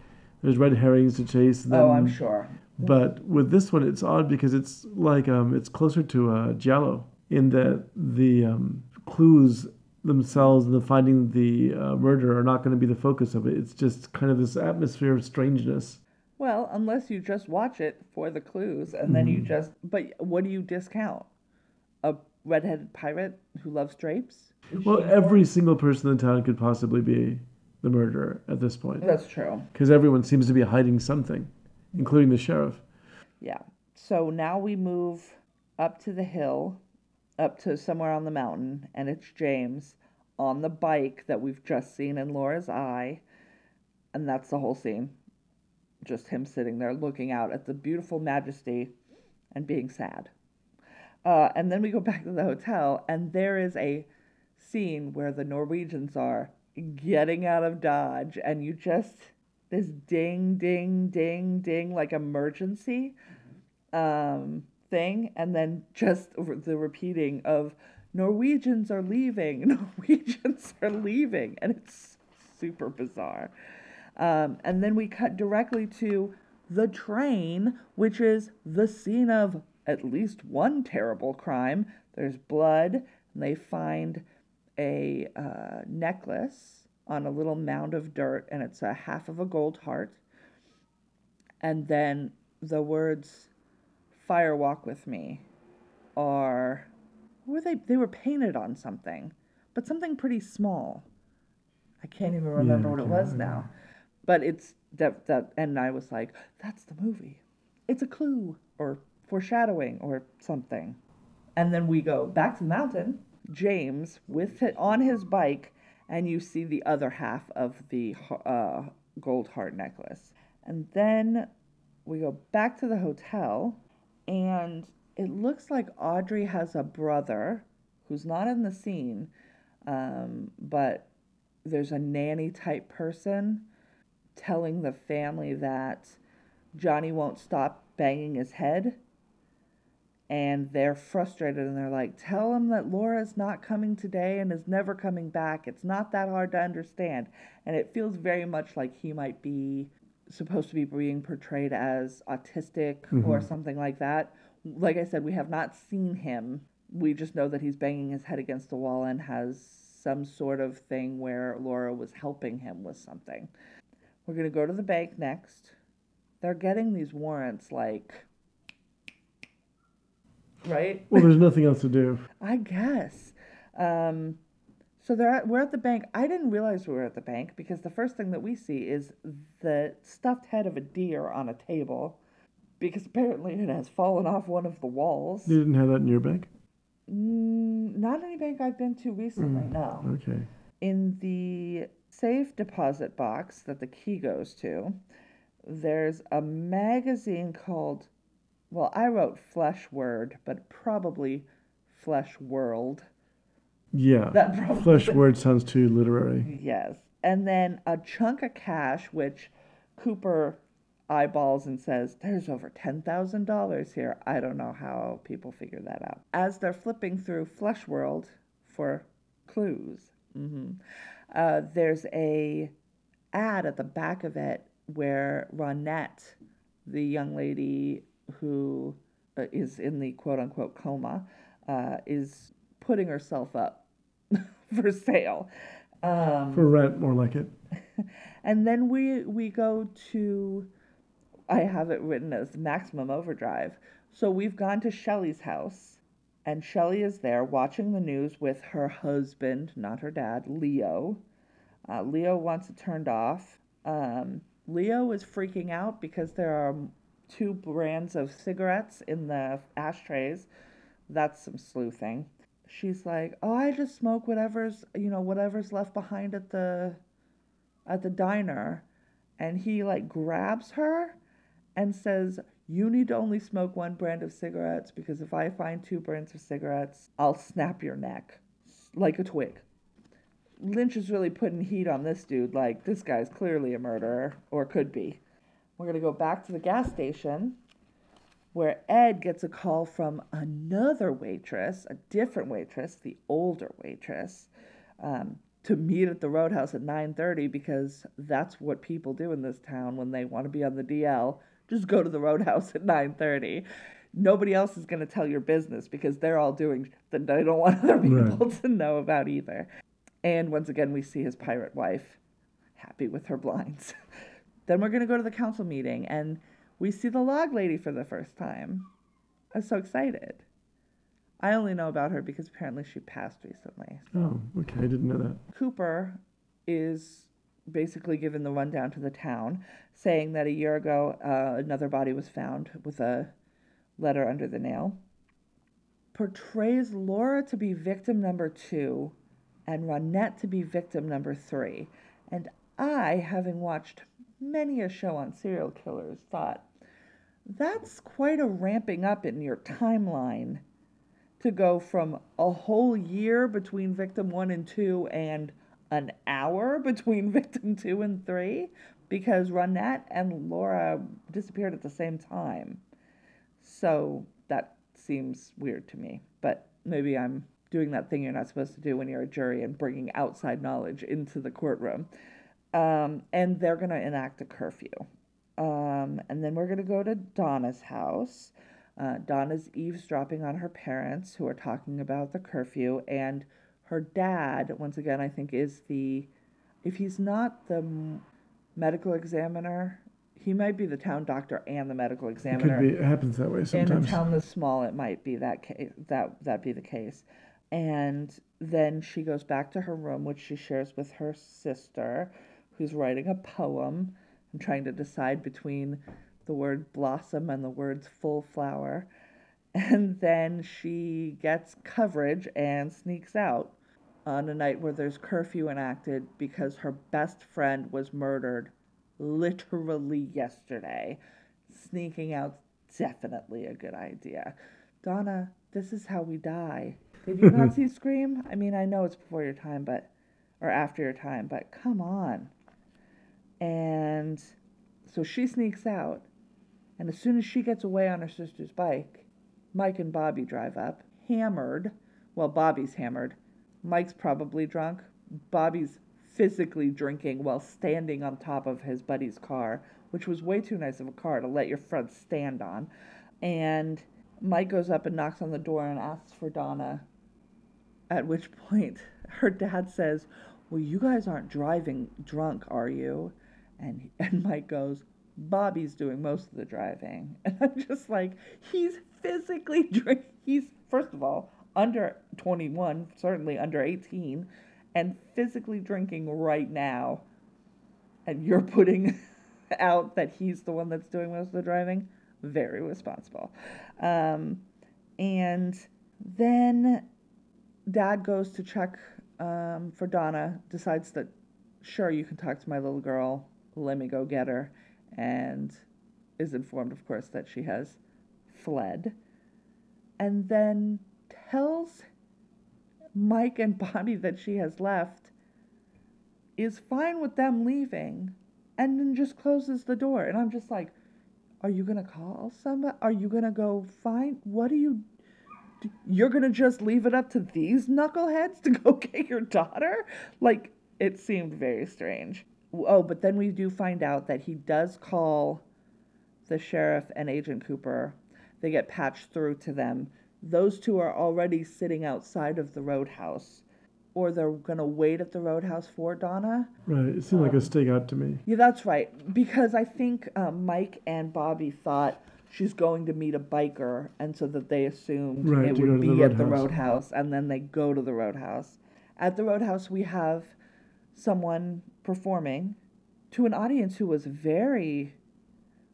there's red herrings to chase. And then, I'm sure. But with this one, it's odd because it's like it's closer to Giallo in that the clues themselves and the finding the murder are not going to be the focus of it. It's just kind of this atmosphere of strangeness. Well, unless you just watch it for the clues, and then you just... But what do you discount? A redheaded pirate who loves drapes? Well, every single person in town could possibly be the murderer at this point. That's true. Because everyone seems to be hiding something, including the sheriff. Yeah. So now we move up to the hill, up to somewhere on the mountain, and it's James on the bike that we've just seen in Laura's eye. And that's the whole scene. Just him sitting there looking out at the beautiful majesty and being sad. And then we go back to the hotel, and there is a scene where the Norwegians are getting out of Dodge, and you just, this ding, ding, ding, ding, like emergency thing, and then just the repeating of Norwegians are leaving, and it's super bizarre. And then we cut directly to the train, which is the scene of at least one terrible crime. There's blood, and they find a necklace on a little mound of dirt, and it's a half of a gold heart. And then the words, "Fire Walk With Me," are... They were painted on something, but something pretty small. I can't even remember what it was now. But it's that, and I was like, that's the movie. It's a clue or foreshadowing or something. And then we go back to the mountain, James on his bike, and you see the other half of the gold heart necklace. And then we go back to the hotel, and it looks like Audrey has a brother who's not in the scene, but there's a nanny-type person telling the family that Johnny won't stop banging his head, and they're frustrated, and they're like, tell him that Laura's not coming today and is never coming back. It's not that hard to understand. And it feels very much like he might be supposed to be being portrayed as autistic or something like that. Like I said, we have not seen him. We just know that he's banging his head against the wall and has some sort of thing where Laura was helping him with something. We're going to go to the bank next. They're getting these warrants, like, right? Well, there's nothing else to do. I guess. So we're at the bank. I didn't realize we were at the bank because the first thing that we see is the stuffed head of a deer on a table because apparently it has fallen off one of the walls. You didn't have that in your bank? Not any bank I've been to recently, no. Okay. In the safe deposit box that the key goes to, there's a magazine called, well, I wrote Flesh Word, but probably Flesh World. Yeah, Flesh Word sounds too literary. Yes, and then a chunk of cash, which Cooper eyeballs and says, there's over $10,000 here. I don't know how people figure that out. As they're flipping through Flesh World for clues, there's a ad at the back of it where Ronette, the young lady who is in the quote-unquote coma, is putting herself up for sale. For rent, more like it. And then we go to, I have it written as Maximum Overdrive. So we've gone to Shelley's house, and Shelley is there watching the news with her husband, not her dad, Leo. Leo wants it turned off. Leo is freaking out because there are two brands of cigarettes in the ashtrays. That's some sleuthing. She's like, oh, I just smoke whatever's left behind at the diner. And he like grabs her and says, you need to only smoke one brand of cigarettes because if I find two brands of cigarettes, I'll snap your neck like a twig. Lynch is really putting heat on this dude. Like, this guy's clearly a murderer, or could be. We're going to go back to the gas station where Ed gets a call from another waitress, a different waitress, the older waitress, to meet at the Roadhouse at 9:30 because that's what people do in this town when they want to be on the DL. Just go to the Roadhouse at 9:30. Nobody else is going to tell your business because they're all doing that they don't want other people to know about either. And once again, we see his pirate wife, happy with her blinds. Then we're going to go to the council meeting, and we see the log lady for the first time. I was so excited. I only know about her because apparently she passed recently. So. Oh, okay. I didn't know that. Cooper is basically given the rundown to the town, saying that a year ago another body was found with a letter under the nail. Portrays Laura to be victim number 2 and Ronette to be victim number 3. And I, having watched many a show on serial killers, thought, that's quite a ramping up in your timeline to go from a whole year between victim 1 and 2 and an hour between victim 2 and 3, because Ronette and Laura disappeared at the same time. So that seems weird to me, but maybe I'm doing that thing you're not supposed to do when you're a jury and bringing outside knowledge into the courtroom. And they're going to enact a curfew. And then we're going to go to Donna's house. Donna's eavesdropping on her parents, who are talking about the curfew, and her dad, once again, I think is the, if he's not the medical examiner, he might be the town doctor and the medical examiner. It could be, it happens that way sometimes. In a town this small, it might be that case, that be the case. And then she goes back to her room, which she shares with her sister, who's writing a poem. I'm trying to decide between the word blossom and the words full flower. And then she gets coverage and sneaks out on a night where there's curfew enacted because her best friend was murdered literally yesterday. Sneaking out, definitely a good idea. Donna, this is how we die. Did you not see Scream? I mean, I know it's before your time, but, or after your time, but come on. And so she sneaks out, and as soon as she gets away on her sister's bike, Mike and Bobby drive up, hammered. Well, Bobby's hammered. Mike's probably drunk. Bobby's physically drinking while standing on top of his buddy's car, which was way too nice of a car to let your friend stand on. And Mike goes up and knocks on the door and asks for Donna, at which point her dad says, well, you guys aren't driving drunk, are you? And Mike goes, Bobby's doing most of the driving. And I'm just like, he's physically drinking. He's, first of all, under 21, certainly under 18, and physically drinking right now. And you're putting out that he's the one that's doing most of the driving? Very responsible. And then Dad goes to check for Donna, decides that, sure, you can talk to my little girl. Let me go get her. And is informed, of course, that she has fled, and then tells Mike and Bobby that she has left, is fine with them leaving, and then just closes the door. And I'm just like, are you going to call somebody? Are you going to go find? What are you? You're going to just leave it up to these knuckleheads to go get your daughter? Like, it seemed very strange. Oh, but then we do find out that he does call the sheriff and Agent Cooper. They get patched through to them. Those two are already sitting outside of the roadhouse, or they're going to wait at the roadhouse for Donna. Right. It seemed like a stake out to me. Yeah, that's right. Because I think Mike and Bobby thought she's going to meet a biker, and so that they assumed it would be at the roadhouse, and then they go to the roadhouse. At the roadhouse, we have someone performing to an audience who was very,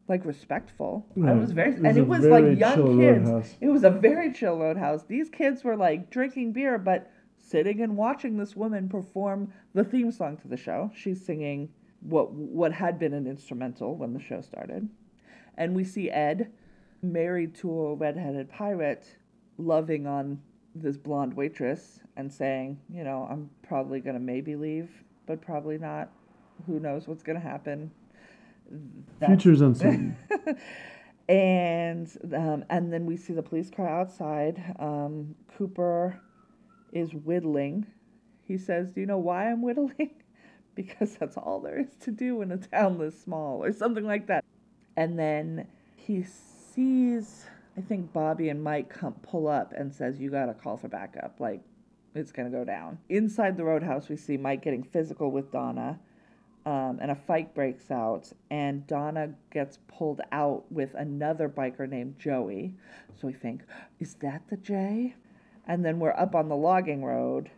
like, respectful. Yeah, it was like young kids. Roadhouse. It was a very chill roadhouse. These kids were, like, drinking beer, but sitting and watching this woman perform the theme song to the show. She's singing what had been an instrumental when the show started. And we see Ed, married to a redheaded pirate, loving on this blonde waitress and saying, you know, I'm probably going to maybe leave, but probably not. Who knows what's going to happen? Future's uncertain. And then we see the police car outside. Cooper is whittling. He says, do you know why I'm whittling? Because that's all there is to do in a town this small, or something like that. And then he sees, I think, Bobby and Mike come pull up and says, you got to call for backup. Like, it's going to go down. Inside the roadhouse, we see Mike getting physical with Donna. and a fight breaks out, and Donna gets pulled out with another biker named Joey. So we think, is that the J? And then we're up on the logging road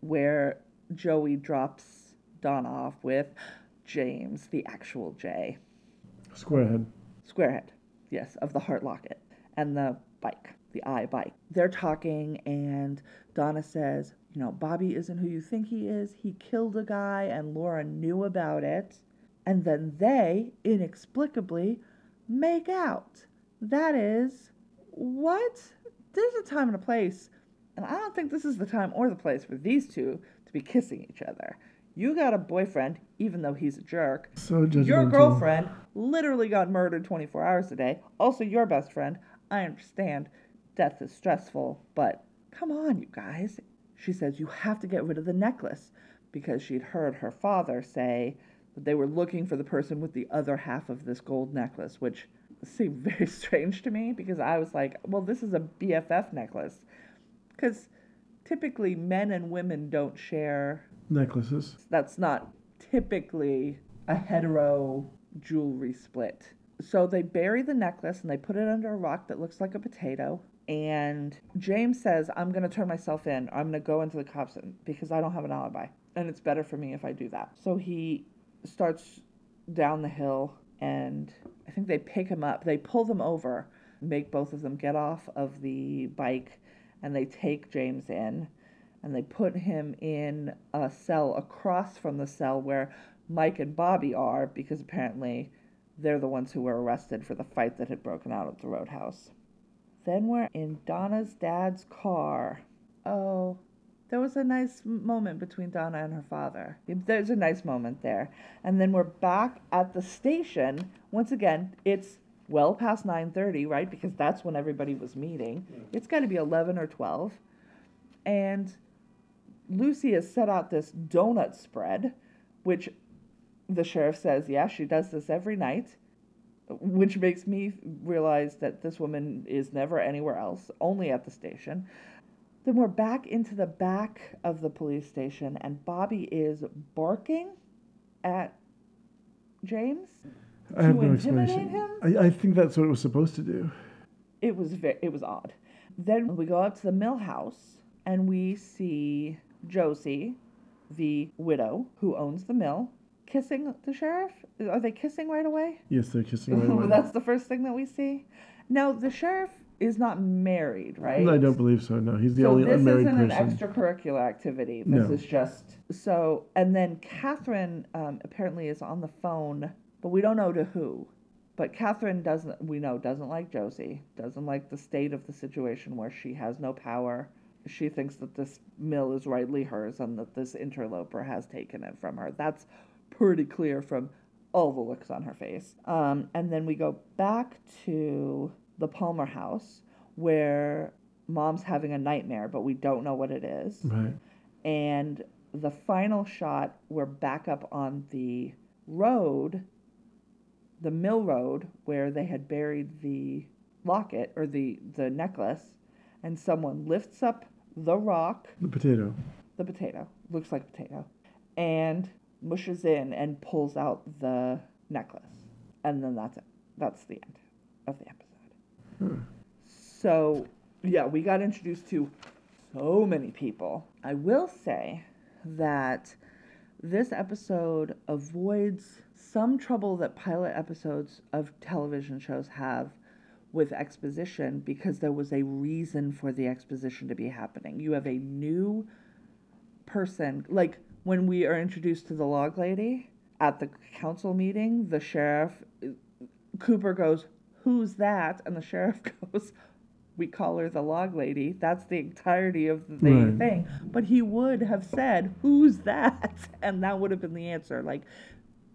where Joey drops Donna off with James, the actual J. Squarehead, yes, of the Heart Locket and the bike, the I bike. They're talking, and Donna says, you know, Bobby isn't who you think he is. He killed a guy, and Laura knew about it. And then they, inexplicably, make out. That is, what? There's a time and a place, and I don't think this is the time or the place for these two to be kissing each other. You got a boyfriend, even though he's a jerk. So judgmental. Your girlfriend literally got murdered 24 hours a day. Also, your best friend. I understand death is stressful, but come on, you guys. She says, you have to get rid of the necklace, because she'd heard her father say that they were looking for the person with the other half of this gold necklace, which seemed very strange to me, because I was like, well, this is a BFF necklace, because typically men and women don't share necklaces. That's not typically a hetero jewelry split. So they bury the necklace, and they put it under a rock that looks like a potato. And James says, I'm going to turn myself in. I'm going to go into the cops because I don't have an alibi. And it's better for me if I do that. So he starts down the hill, and I think they pick him up. They pull them over, make both of them get off of the bike, and they take James in. And they put him in a cell across from the cell where Mike and Bobby are, because apparently they're the ones who were arrested for the fight that had broken out at the roadhouse. Then we're in Donna's dad's car. Oh, there was a nice moment between Donna and her father. There's a nice moment there. And then we're back at the station. Once again, it's well past 9:30, right? Because that's when everybody was meeting. It's got to be 11 or 12. And Lucy has set out this donut spread, which the sheriff says, yeah, she does this every night. Which makes me realize that this woman is never anywhere else, only at the station. Then we're back into the back of the police station, and Bobby is barking at James to intimidate him. I think that's what it was supposed to do. It was odd. Then we go up to the mill house, and we see Josie, the widow who owns the mill, kissing the sheriff? Are they kissing right away? Yes, they're kissing right away. That's the first thing that we see. Now, the sheriff is not married, right? I don't believe so, no. He's the only unmarried person. So this isn't an extracurricular activity. This is just... So, and then Catherine apparently is on the phone, but we don't know to who. But Catherine doesn't like Josie, doesn't like the state of the situation where she has no power. She thinks that this mill is rightly hers and that this interloper has taken it from her. That's pretty clear from all the looks on her face. And then we go back to the Palmer house where Mom's having a nightmare, but we don't know what it is. Right. And the final shot, we're back up on the road, the mill road, where they had buried the locket or the necklace, and someone lifts up the rock. The potato. Looks like potato. And mushes in and pulls out the necklace. And then that's it. That's the end of the episode. Hmm. So, yeah, we got introduced to so many people. I will say that this episode avoids some trouble that pilot episodes of television shows have with exposition, because there was a reason for the exposition to be happening. You have a new person, like... When we are introduced to the log lady at the council meeting, the sheriff, Cooper goes, who's that? And the sheriff goes, we call her the log lady. That's the entirety of the thing. But he would have said, who's that? And that would have been the answer. Like,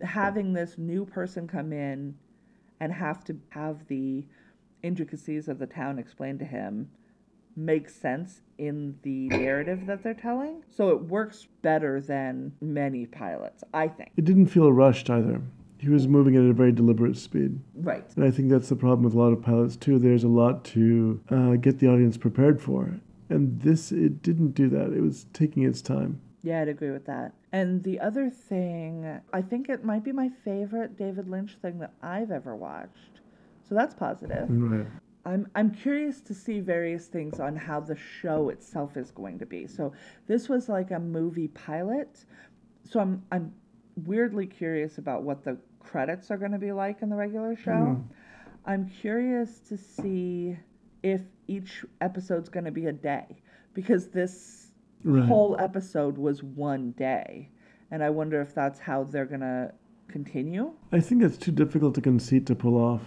having this new person come in and have to have the intricacies of the town explained to him makes sense in the narrative that they're telling. So it works better than many pilots, I think. It didn't feel rushed either. He was moving at a very deliberate speed. Right. And I think that's the problem with a lot of pilots too. There's a lot to get the audience prepared for. And this, it didn't do that. It was taking its time. Yeah, I'd agree with that. And the other thing, I think it might be my favorite David Lynch thing that I've ever watched. So that's positive. Right. I'm curious to see various things on how the show itself is going to be. So this was like a movie pilot. So I'm weirdly curious about what the credits are going to be like in the regular show. Mm. I'm curious to see if each episode's going to be a day, because this whole episode was one day. And I wonder if that's how they're going to continue. I think it's too difficult to conceit to pull off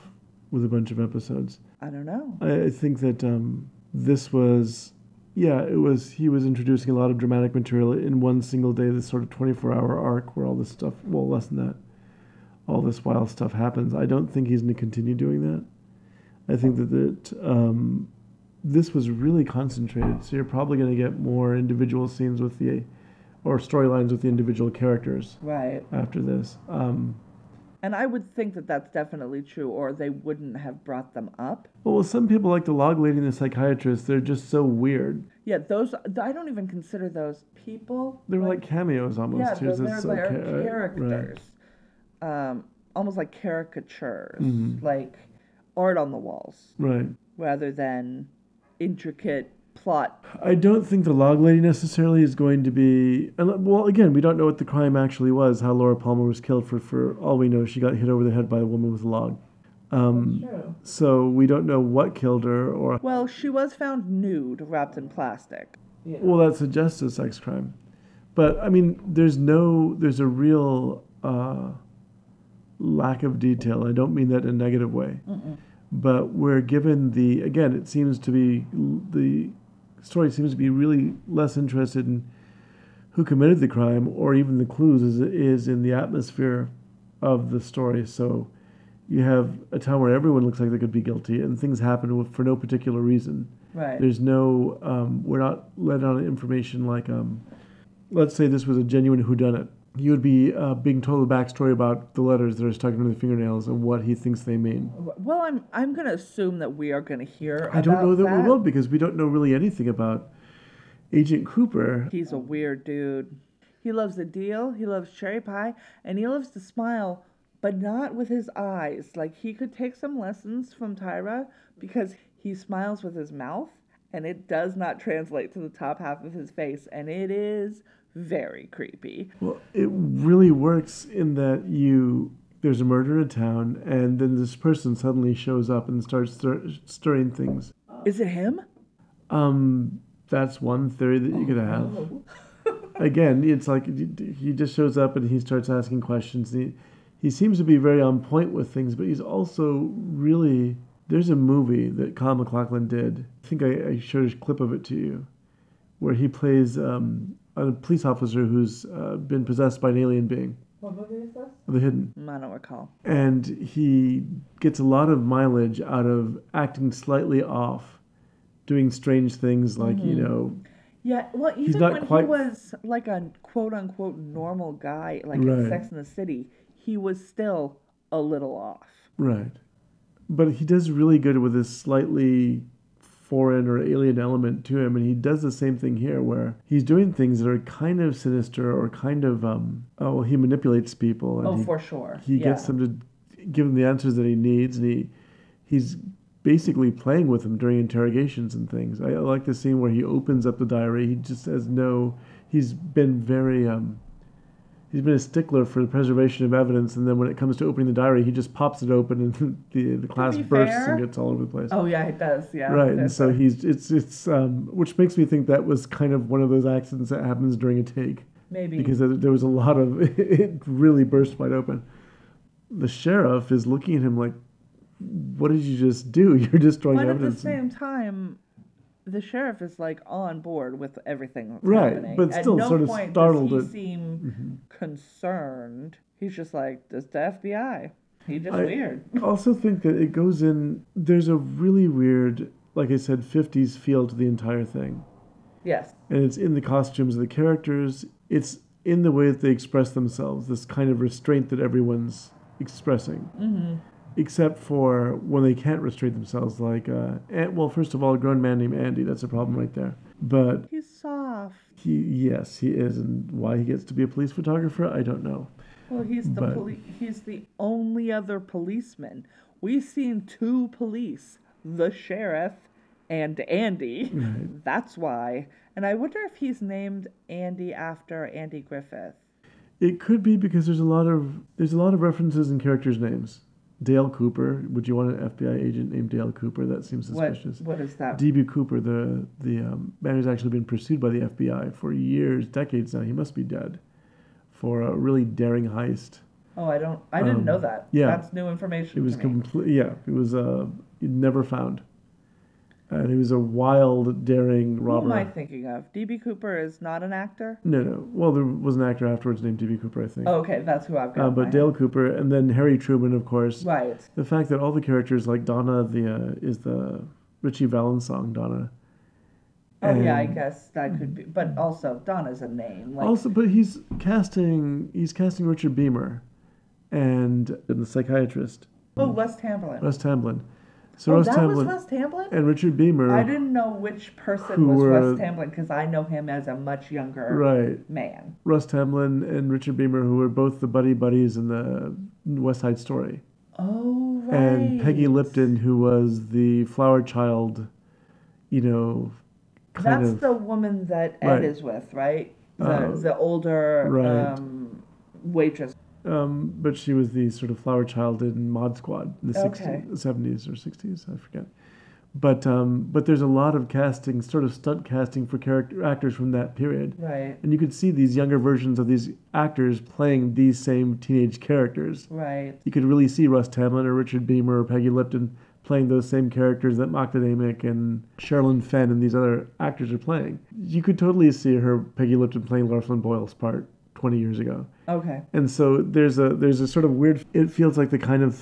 with a bunch of episodes. I don't know. I think that this was, he was introducing a lot of dramatic material in one single day, this sort of 24-hour arc where all this stuff, well, less than that, all this wild stuff happens. I don't think he's going to continue doing that. I think that this was really concentrated, so you're probably going to get more individual scenes with or storylines with the individual characters after this. And I would think that that's definitely true, or they wouldn't have brought them up. Well, some people like the log lady and the psychiatrist. They're just so weird. Yeah, those, I don't even consider those people. They're like cameos almost. Yeah, they're characters. Right. Almost like caricatures, like art on the walls. Right. Rather than intricate plot. I don't think the log lady necessarily is going to be... Well, again, we don't know what the crime actually was, how Laura Palmer was killed. For all we know, she got hit over the head by a woman with a log. True. So we don't know what killed her or... Well, she was found nude, wrapped in plastic. Yeah. Well, that suggests a sex crime. But, I mean, there's a real lack of detail. I don't mean that in a negative way. Mm-mm. But we're given it seems to be the story seems to be really less interested in who committed the crime or even the clues as it is in the atmosphere of the story. So you have a town where everyone looks like they could be guilty and things happen for no particular reason. Right. There's no, we're not let on information like, let's say this was a genuine whodunit. You would be being told the backstory about the letters that are stuck under the fingernails and what he thinks they mean. Well, I'm going to assume that we are going to hear. I don't know that we will, because we don't know really anything about Agent Cooper. He's a weird dude. He loves the deal. He loves cherry pie, and he loves to smile, but not with his eyes. Like, he could take some lessons from Tyra, because he smiles with his mouth, and it does not translate to the top half of his face, and it is very creepy. Well, it really works in that there's a murder in town, and then this person suddenly shows up and starts stirring things. Is it him? That's one theory that you could have. No. Again, it's like he just shows up and he starts asking questions. He seems to be very on point with things, but he's also really... There's a movie that Kyle MacLachlan did. I think I showed a clip of it to you, where he plays... a police officer who's been possessed by an alien being. What movie is this? The Hidden. I don't recall. And he gets a lot of mileage out of acting slightly off, doing strange things like, Yeah, well, even when he was like a quote-unquote normal guy, like in Sex and the City, he was still a little off. Right. But he does really good with this slightly... foreign or alien element to him, and he does the same thing here where he's doing things that are kind of sinister or kind of he manipulates people and for sure he gets them to give him the answers that he needs, and he's basically playing with them during interrogations and things. I like the scene where he opens up the diary. He just has he's been very he's been a stickler for the preservation of evidence, and then when it comes to opening the diary, he just pops it open, and the glass bursts and gets all over the place. Oh yeah, it does. Yeah. Right, and so it's which makes me think that was kind of one of those accidents that happens during a take. Maybe because there was a lot of it really burst wide open. The sheriff is looking at him like, "What did you just do? You're destroying evidence." But at the same time, the sheriff is like on board with everything that's happening. But still sort of startled. At no point does he seem concerned. He's just like, "This is the FBI." He's just weird. I also think that it goes in. There's a really weird, like I said, 50s feel to the entire thing. Yes. And it's in the costumes of the characters. It's in the way that they express themselves. This kind of restraint that everyone's expressing. Mm-hmm. Except for when they can't restrain themselves, like, well, first of all, a grown man named Andy, that's a problem right there. But he's soft. Yes, he is, and why he gets to be a police photographer, I don't know. Well, he's the only other policeman. We've seen two police, the sheriff and Andy. Right. That's why. And I wonder if he's named Andy after Andy Griffith. It could be, because there's a lot of references in characters' names. Dale Cooper. Would you want an FBI agent named Dale Cooper? That seems suspicious. What is that? D.B. Cooper, the man who's actually been pursued by the FBI for years, decades now. He must be dead for a really daring heist. Oh, I didn't know that. Yeah, that's new information. It was complete. Yeah, it was never found, and he was a wild, daring robber. Who am I thinking of? D.B. Cooper is not an actor? No. Well, there was an actor afterwards named D.B. Cooper, I think. Oh, okay, that's who I've got. But Dale Cooper, and then Harry Truman, of course. Right. The fact that all the characters, like Donna, is the Richie Valens song, Donna. Oh, and yeah, I guess that could be. But also, Donna's a name. Like... Also, but he's casting Richard Beymer and the psychiatrist. Oh, Russ Tamblyn. So Russ Tamblyn. Was Russ Tamblyn? And Richard Beymer. I didn't know which person was Russ Tamblyn, because I know him as a much younger man. Russ Tamblyn and Richard Beymer, who were both the buddies in the West Side Story. Oh, right. And Peggy Lipton, who was the flower child, That's the woman that Ed is with, right? The older waitress. But she was the sort of flower child in Mod Squad in the 70s or 60s, I forget. But there's a lot of casting, sort of stunt casting for actors from that period. Right. And you could see these younger versions of these actors playing these same teenage characters. Right. You could really see Russ Tamblyn or Richard Beymer or Peggy Lipton playing those same characters that Mokhtadamik and Sherilyn Fenn and these other actors are playing. You could totally see Peggy Lipton playing Lara Flynn Boyle's part 20 years ago. Okay. And so there's a sort of weird, it feels like the kind of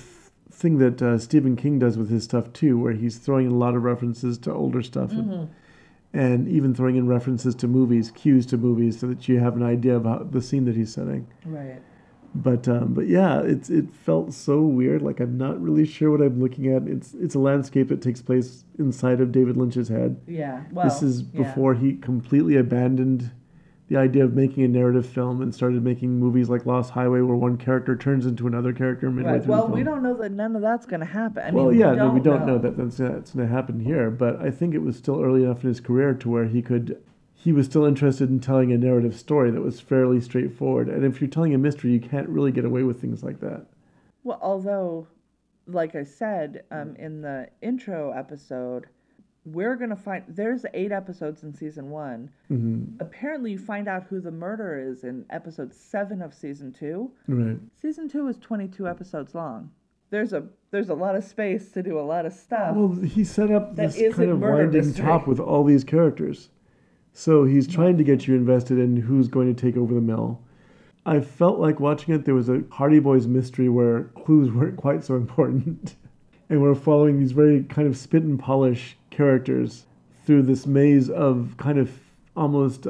thing that Stephen King does with his stuff too, where he's throwing in a lot of references to older stuff and even throwing in references to movies, cues to movies, so that you have an idea about the scene that he's setting. Right. But yeah, it felt so weird. Like, I'm not really sure what I'm looking at. It's a landscape that takes place inside of David Lynch's head. Yeah. Well, this is before he completely abandoned the idea of making a narrative film and started making movies like Lost Highway, where one character turns into another character midway through the film. Well, we don't know that none of that's going to happen. We don't know that that's going to happen here. But I think it was still early enough in his career to where he was still interested in telling a narrative story that was fairly straightforward. And if you're telling a mystery, you can't really get away with things like that. Well, although, like I said, in the intro episode, we're going to find... There's 8 episodes in season 1. Mm-hmm. Apparently, you find out who the murderer is in episode 7 of season 2. Right. Season 2 is 22 episodes long. There's a lot of space to do a lot of stuff. Well, he set up this kind of winding top with all these characters. So he's trying to get you invested in who's going to take over the mill. I felt like watching it, there was a Hardy Boys mystery where clues weren't quite so important. And we're following these very kind of spit and polish characters through this maze of kind of almost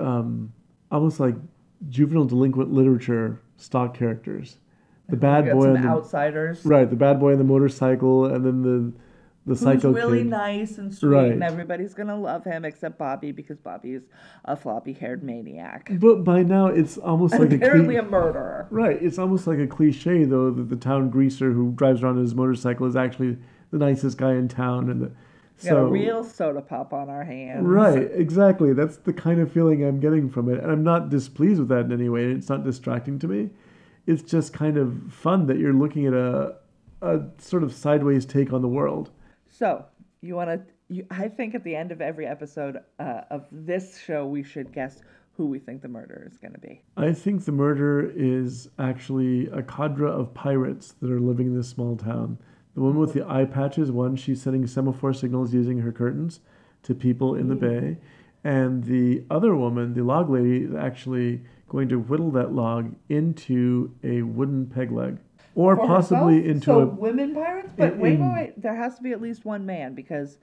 like juvenile delinquent literature stock characters. The bad boy and the outsiders. Right, the bad boy on the motorcycle, and then the psycho kid. Who's really nice and sweet, and everybody's going to love him except Bobby, because Bobby is a floppy-haired maniac. But by now, it's almost like apparently a murderer. Right. It's almost like a cliche, though, that the town greaser who drives around on his motorcycle is actually the nicest guy in town. Got a real soda pop on our hands. Right, exactly. That's the kind of feeling I'm getting from it. And I'm not displeased with that in any way. It's not distracting to me. It's just kind of fun that you're looking at a sort of sideways take on the world. So, I think at the end of every episode of this show, we should guess who we think the murderer is going to be. I think the murderer is actually a cadre of pirates that are living in this small town. The woman with the eye patches, she's sending semaphore signals using her curtains to people in the bay. And the other woman, the log lady, is actually going to whittle that log into a wooden peg leg. Or for possibly herself? Into women pirates? But wait. There has to be at least one man, because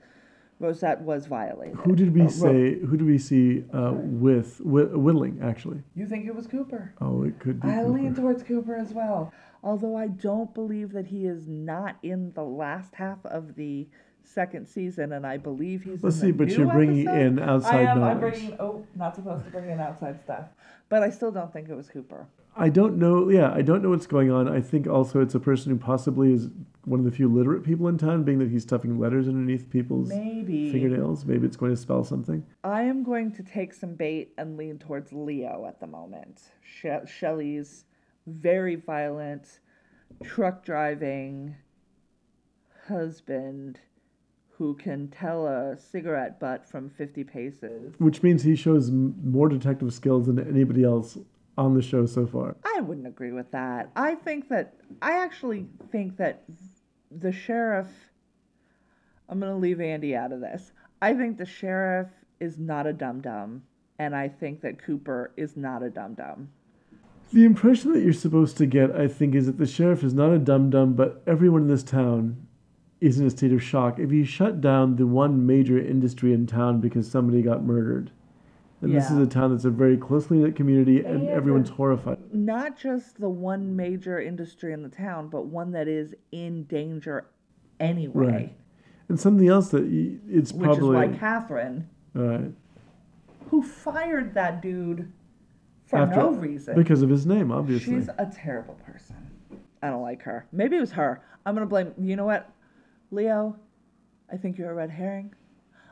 Rosette was violated. Who did we say? Who did we see with whittling? Actually, you think it was Cooper? Oh, it could be. I lean towards Cooper as well. although I don't believe that he is not in the last half of the second season, and I believe he's not supposed to bring in outside stuff. But I still don't think it was Cooper. I don't know. Yeah, I don't know what's going on. I think also it's a person who possibly is one of the few literate people in town, being that he's stuffing letters underneath people's fingernails. Maybe it's going to spell something. I am going to take some bait and lean towards Leo at the moment. Shelley's very violent, truck-driving husband who can tell a cigarette butt from 50 paces. Which means he shows more detective skills than anybody else on the show so far. I wouldn't agree with that. I actually think that the sheriff... I'm going to leave Andy out of this. I think the sheriff is not a dum-dum, and I think that Cooper is not a dum-dum. The impression that you're supposed to get, I think, is that the sheriff is not a dum-dum, but everyone in this town is in a state of shock. If you shut down the one major industry in town because somebody got murdered, and this is a town that's a very closely knit community, and everyone's horrified. Not just the one major industry in the town, but one that is in danger anyway. Right. And something else that which is why Catherine, who fired that dude for no reason. Because of his name, obviously. She's a terrible person. I don't like her. Maybe it was her. I'm going to blame... You know what? Leo, I think you're a red herring.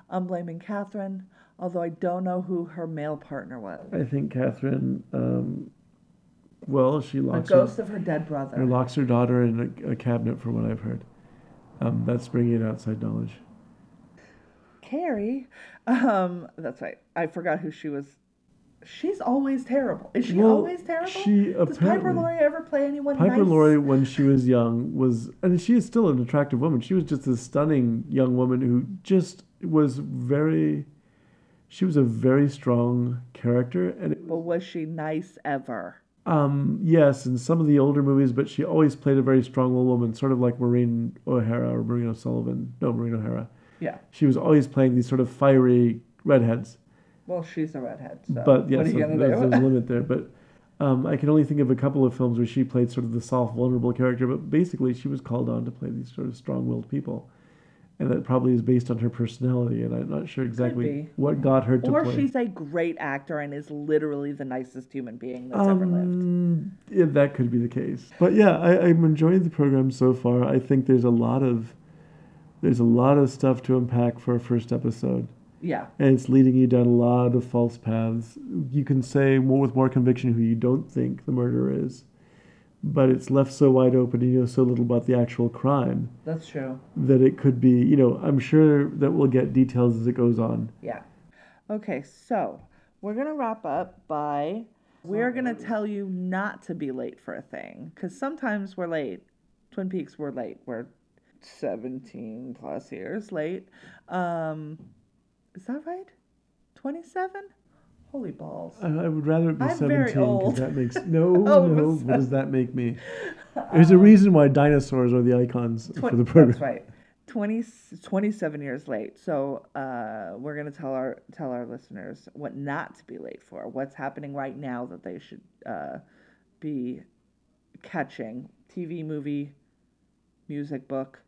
I'm blaming Catherine, although I don't know who her male partner was. I think Catherine, she locks of her dead brother. Or locks her daughter in a cabinet, from what I've heard. That's bringing in outside knowledge. Carrie, that's right. I forgot who she was. She's always terrible. Is she always terrible? Does Piper Laurie ever play anyone nice? Piper Laurie, when she was young, and she is still an attractive woman. She was just a stunning young woman who just was she was a very strong character. But was she nice ever? Yes, in some of the older movies, but she always played a very strong little woman, sort of like Maureen O'Hara. Yeah. She was always playing these sort of fiery redheads. Well, she's a redhead, so there's a limit there. But I can only think of a couple of films where she played sort of the soft, vulnerable character, but basically she was called on to play these sort of strong-willed people. And that probably is based on her personality, and I'm not sure exactly what got her to play. Or she's a great actor and is literally the nicest human being that's ever lived. Yeah, that could be the case. But yeah, I'm enjoying the program so far. I think there's a lot of stuff to unpack for a first episode. Yeah. And it's leading you down a lot of false paths. You can say with more conviction who you don't think the murderer is, but it's left so wide open and you know so little about the actual crime. That's true. That it could be, I'm sure that we'll get details as it goes on. Yeah. Okay, so we're going to wrap up by we're going to tell you not to be late for a thing, because sometimes we're late. Twin Peaks, we're late. We're 17 plus years late. Is that right? 27? Holy balls. I would rather it be 17 because that makes... What does that make me? There's a reason why dinosaurs are the icons for the program. That's right. 27 years late. So we're going to tell our listeners what not to be late for, what's happening right now that they should be catching. TV, movie, music, book.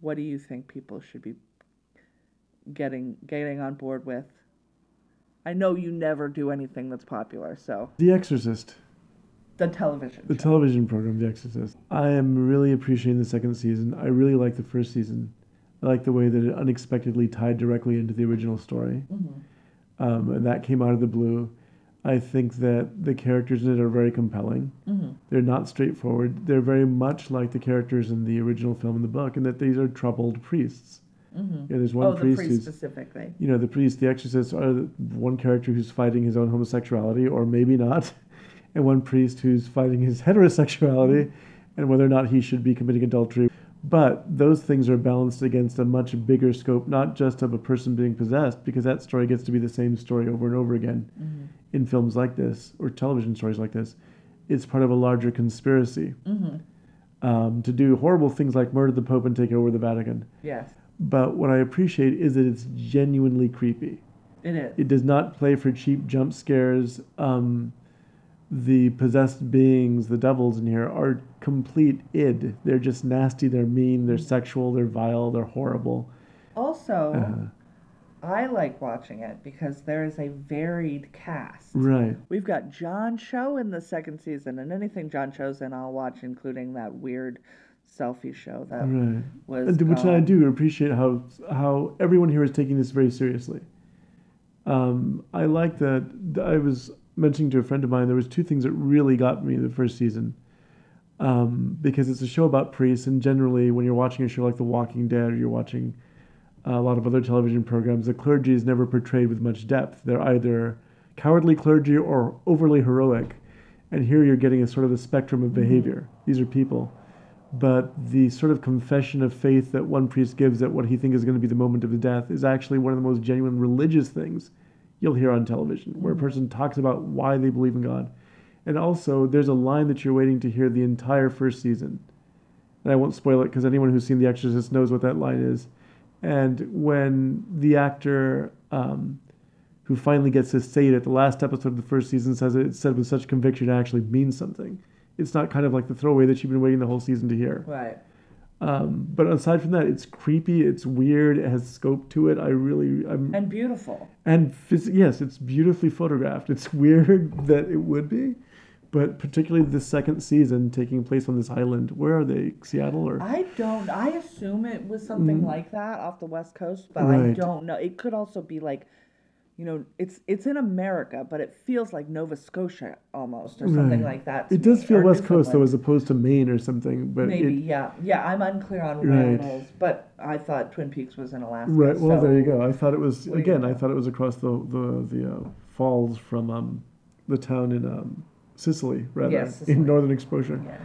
What do you think people should be getting on board with? I know you never do anything that's popular, so... The Exorcist. The television program, The Exorcist. I am really appreciating the second season. I really like the first season. I like the way that it unexpectedly tied directly into the original story. Mm-hmm. And that came out of the blue. I think that the characters in it are very compelling. Mm-hmm. They're not straightforward. They're very much like the characters in the original film and the book, in that these are troubled priests. Mm-hmm. Yeah, there's one priest specifically. The priest, the exorcist, are one character who's fighting his own homosexuality, or maybe not, and one priest who's fighting his heterosexuality and whether or not he should be committing adultery. But those things are balanced against a much bigger scope, not just of a person being possessed, because that story gets to be the same story over and over again in films like this, or television stories like this. It's part of a larger conspiracy to do horrible things like murder the Pope and take over the Vatican. Yes. But what I appreciate is that it's genuinely creepy. It is. It does not play for cheap jump scares. the possessed beings, the devils in here, are complete id. They're just nasty, they're mean, they're sexual, they're vile, they're horrible. Also, I like watching it because there is a varied cast. Right. We've got John Cho in the second season, and anything John Cho's in, I'll watch, including that weird selfie show that was... Which I do appreciate how everyone here is taking this very seriously. I like that. I was mentioning to a friend of mine, there was two things that really got me the first season. Because it's a show about priests, and generally when you're watching a show like The Walking Dead or you're watching a lot of other television programs, the clergy is never portrayed with much depth. They're either cowardly clergy or overly heroic. And here you're getting a sort of the spectrum of behavior. These are people. But the sort of confession of faith that one priest gives at what he thinks is going to be the moment of the death is actually one of the most genuine religious things you'll hear on television, where a person talks about why they believe in God. And also, there's a line that you're waiting to hear the entire first season. And I won't spoil it because anyone who's seen The Exorcist knows what that line is. And when the actor who finally gets to say it at the last episode of the first season says it, it's said with such conviction it actually means something. It's not kind of like the throwaway that you've been waiting the whole season to hear. Right. But aside from that, it's creepy, it's weird, it has scope to it. And beautiful. And yes, it's beautifully photographed. It's weird that it would be, but particularly the second season taking place on this island. Where are they? Seattle or? I assume it was something like that off the West Coast, but right. I don't know. It could also be like, you know, it's in America, but it feels like Nova Scotia almost, or something like that. It does feel West Coast, though, as opposed to Maine or something. But maybe, yeah. Yeah, I'm unclear on where it is, but I thought Twin Peaks was in Alaska. Right, well, there you go. I thought it was, again, I thought it was across the falls from the town in Sicily, in northern exposure. Yeah.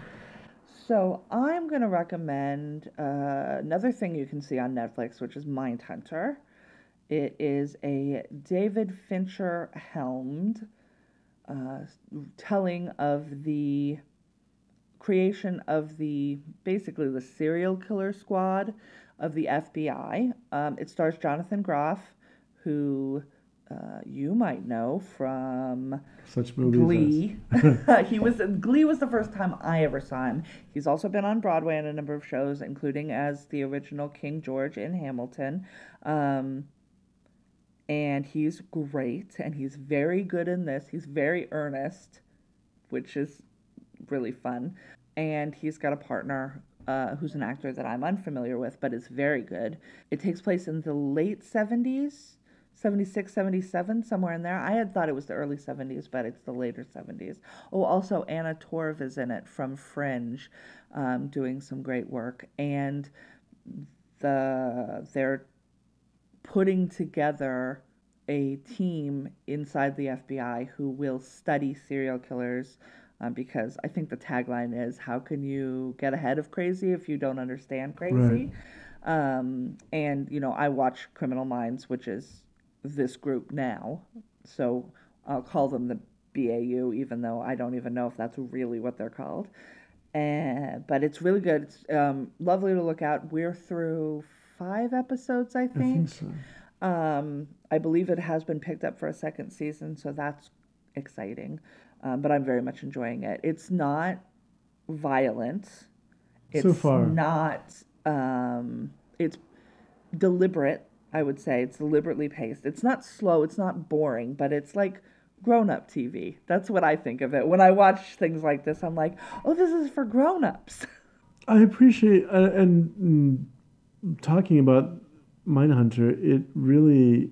So I'm going to recommend another thing you can see on Netflix, which is Mindhunter. It is a David Fincher-helmed telling of the creation of the serial killer squad of the FBI. It stars Jonathan Groff, who you might know from such movies Glee. Glee was the first time I ever saw him. He's also been on Broadway in a number of shows, including as the original King George in Hamilton. And he's great, and he's very good in this. He's very earnest, which is really fun. And he's got a partner who's an actor that I'm unfamiliar with, but is very good. It takes place in the late 70s, 76, 77, somewhere in there. I had thought it was the early 70s, but it's the later 70s. Oh, also Anna Torv is in it from Fringe, doing some great work. And they're putting together a team inside the FBI who will study serial killers, because I think the tagline is, how can you get ahead of crazy if you don't understand crazy? Right. And, you know, I watch Criminal Minds, which is this group now, so I'll call them the BAU, even though I don't even know if that's really what they're called. But it's really good. It's lovely to look at. We're through 5 episodes, I think. I think so. I believe it has been picked up for a second season, so that's exciting. But I'm very much enjoying it. It's not violent. It's so far. Not. It's deliberate. I would say it's deliberately paced. It's not slow. It's not boring. But it's like grown-up TV. That's what I think of it when I watch things like this. I'm like, oh, this is for grown-ups. I appreciate talking about Mindhunter, it really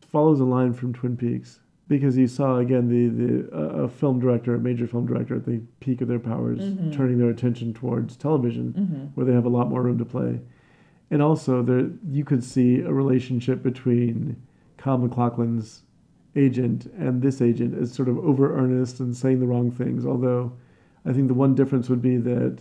follows a line from Twin Peaks, because you saw, again, a film director, a major film director at the peak of their powers, turning their attention towards television, where they have a lot more room to play. And also, you could see a relationship between Kyle MacLachlan's agent and this agent as sort of over-earnest and saying the wrong things, although I think the one difference would be that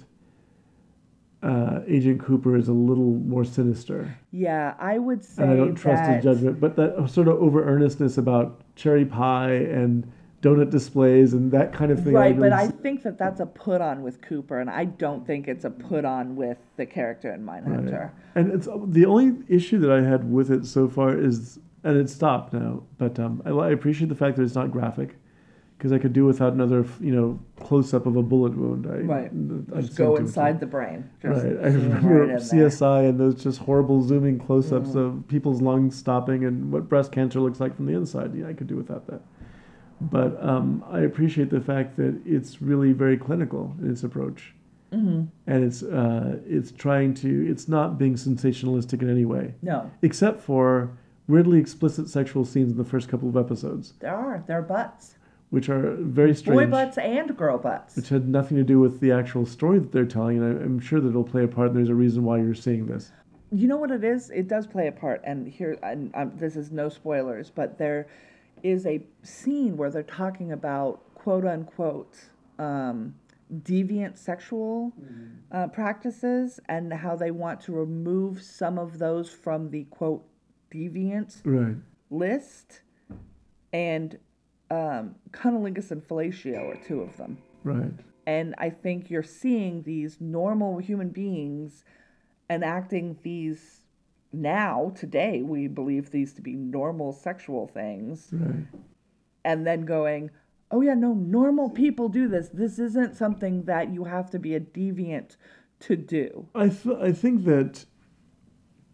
Agent Cooper is a little more sinister. Yeah, I would say that. I don't trust his judgment, but that sort of over-earnestness about cherry pie and donut displays and that kind of thing. Right, but I think that that's a put-on with Cooper, and I don't think it's a put-on with the character in Mindhunter. Right. And it's the only issue that I had with it so far is, and it's stopped now, but I appreciate the fact that it's not graphic, because I could do without another, close up of a bullet wound. Just go inside the brain. I remember CSI and those just horrible zooming close ups of people's lungs stopping and what breast cancer looks like from the inside. Yeah, I could do without that. But I appreciate the fact that it's really very clinical in its approach, and it's trying to. It's not being sensationalistic in any way. No, except for weirdly explicit sexual scenes in the first couple of episodes. There are butts. Which are very strange. Boy butts and girl butts. Which had nothing to do with the actual story that they're telling, and I'm sure that it'll play a part, and there's a reason why you're seeing this. You know what it is? It does play a part, and here, this is no spoilers, but there is a scene where they're talking about, quote-unquote, deviant sexual practices, and how they want to remove some of those from the, quote, deviant list, and... Cunnilingus and fellatio are two of them. Right. And I think you're seeing these normal human beings enacting these now, today, we believe these to be normal sexual things. Right. And then going, oh yeah, no, normal people do this. This isn't something that you have to be a deviant to do. I think that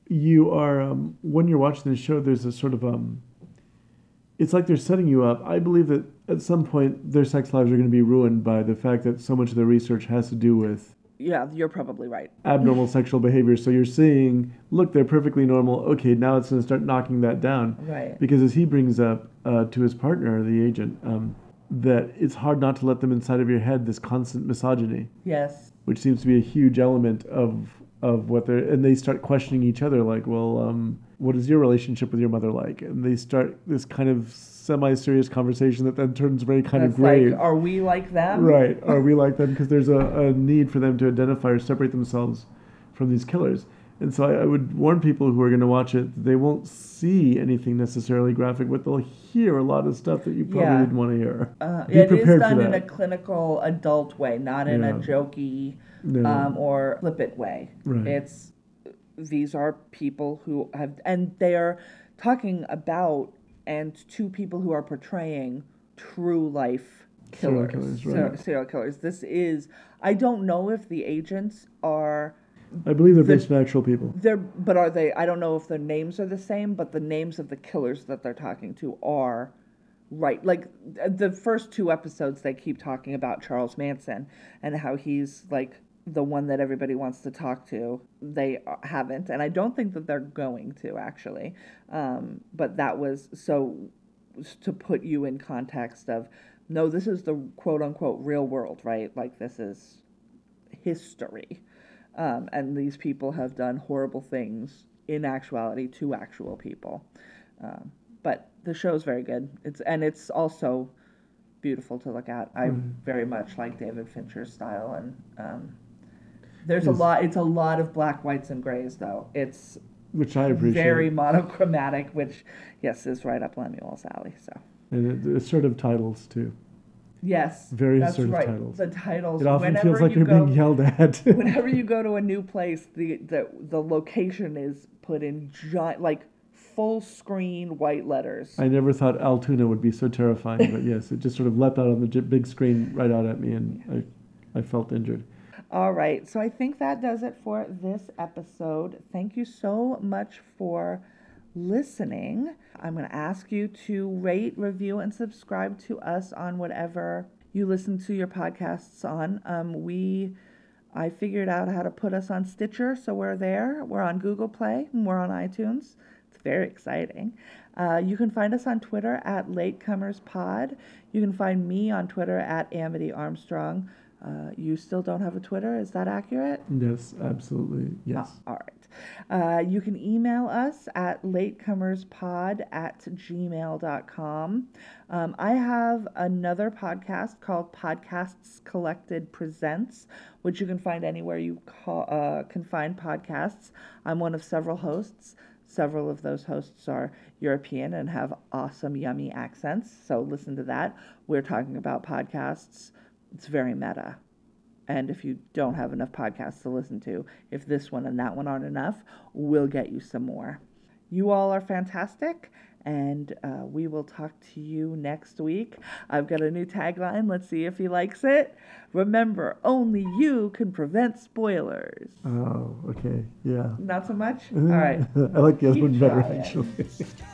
you are, when you're watching this show, there's a sort of... It's like they're setting you up. I believe that at some point their sex lives are going to be ruined by the fact that so much of their research has to do with... Yeah, you're probably right. ...abnormal sexual behavior. So you're seeing, look, they're perfectly normal. Okay, now it's going to start knocking that down. Right. Because as he brings up to his partner, the agent, that it's hard not to let them inside of your head, this constant misogyny. Yes. Which seems to be a huge element of what they're... And they start questioning each other like, well... What is your relationship with your mother like? And they start this kind of semi-serious conversation that then turns very kind of grave. Like, are we like them? Right. Are we like them? Because there's a need for them to identify or separate themselves from these killers. And so I would warn people who are going to watch it, they won't see anything necessarily graphic, but they'll hear a lot of stuff that you probably didn't want to hear. It is done in a clinical, adult way, not in a jokey or flippant way. Right. These are people who have, and they are talking about, and two people who are portraying true life killers. Serial killers. This is, I don't know if the agents are... I believe they're based on actual people. But are they, I don't know if their names are the same, but the names of the killers that they're talking to are... Right, like the first two episodes they keep talking about Charles Manson and how he's like... the one that everybody wants to talk to. They haven't, and I don't think that they're going to, actually. But that was so to put you in context of, no, this is the quote-unquote real world, right? Like, this is history. And these people have done horrible things in actuality to actual people. But the show's very good. It's also beautiful to look at. I very much like David Fincher's style, and... There's a lot. It's a lot of black, whites, and grays, though. It's which I appreciate. Very monochromatic, which, yes, is right up Lemuel's alley. So and assertive titles too. Yes, very assertive titles. The titles. It often feels like you're being yelled at. Whenever you go to a new place, the location is put in giant, like full screen white letters. I never thought Altoona would be so terrifying, but yes, it just sort of leapt out on the big screen right out at me, and I felt injured. All right, so I think that does it for this episode. Thank you so much for listening. I'm going to ask you to rate, review, and subscribe to us on whatever you listen to your podcasts on. I figured out how to put us on Stitcher, so we're there. We're on Google Play, and we're on iTunes. It's very exciting. You can find us on Twitter at LatecomersPod. You can find me on Twitter at Amity Armstrong. You still don't have a Twitter? Is that accurate? Yes, absolutely. Yes. All right. You can email us at latecomerspod@gmail.com. I have another podcast called Podcasts Collected Presents, which you can find anywhere you can find podcasts. I'm one of several hosts. Several of those hosts are European and have awesome, yummy accents, so listen to that. We're talking about podcasts. It's very meta. And if you don't have enough podcasts to listen to, if this one and that one aren't enough, we'll get you some more. You all are fantastic, and we will talk to you next week. I've got a new tagline. Let's see if he likes it. Remember, only you can prevent spoilers. Oh, okay. Yeah. Not so much? All right. I like the other one better, actually.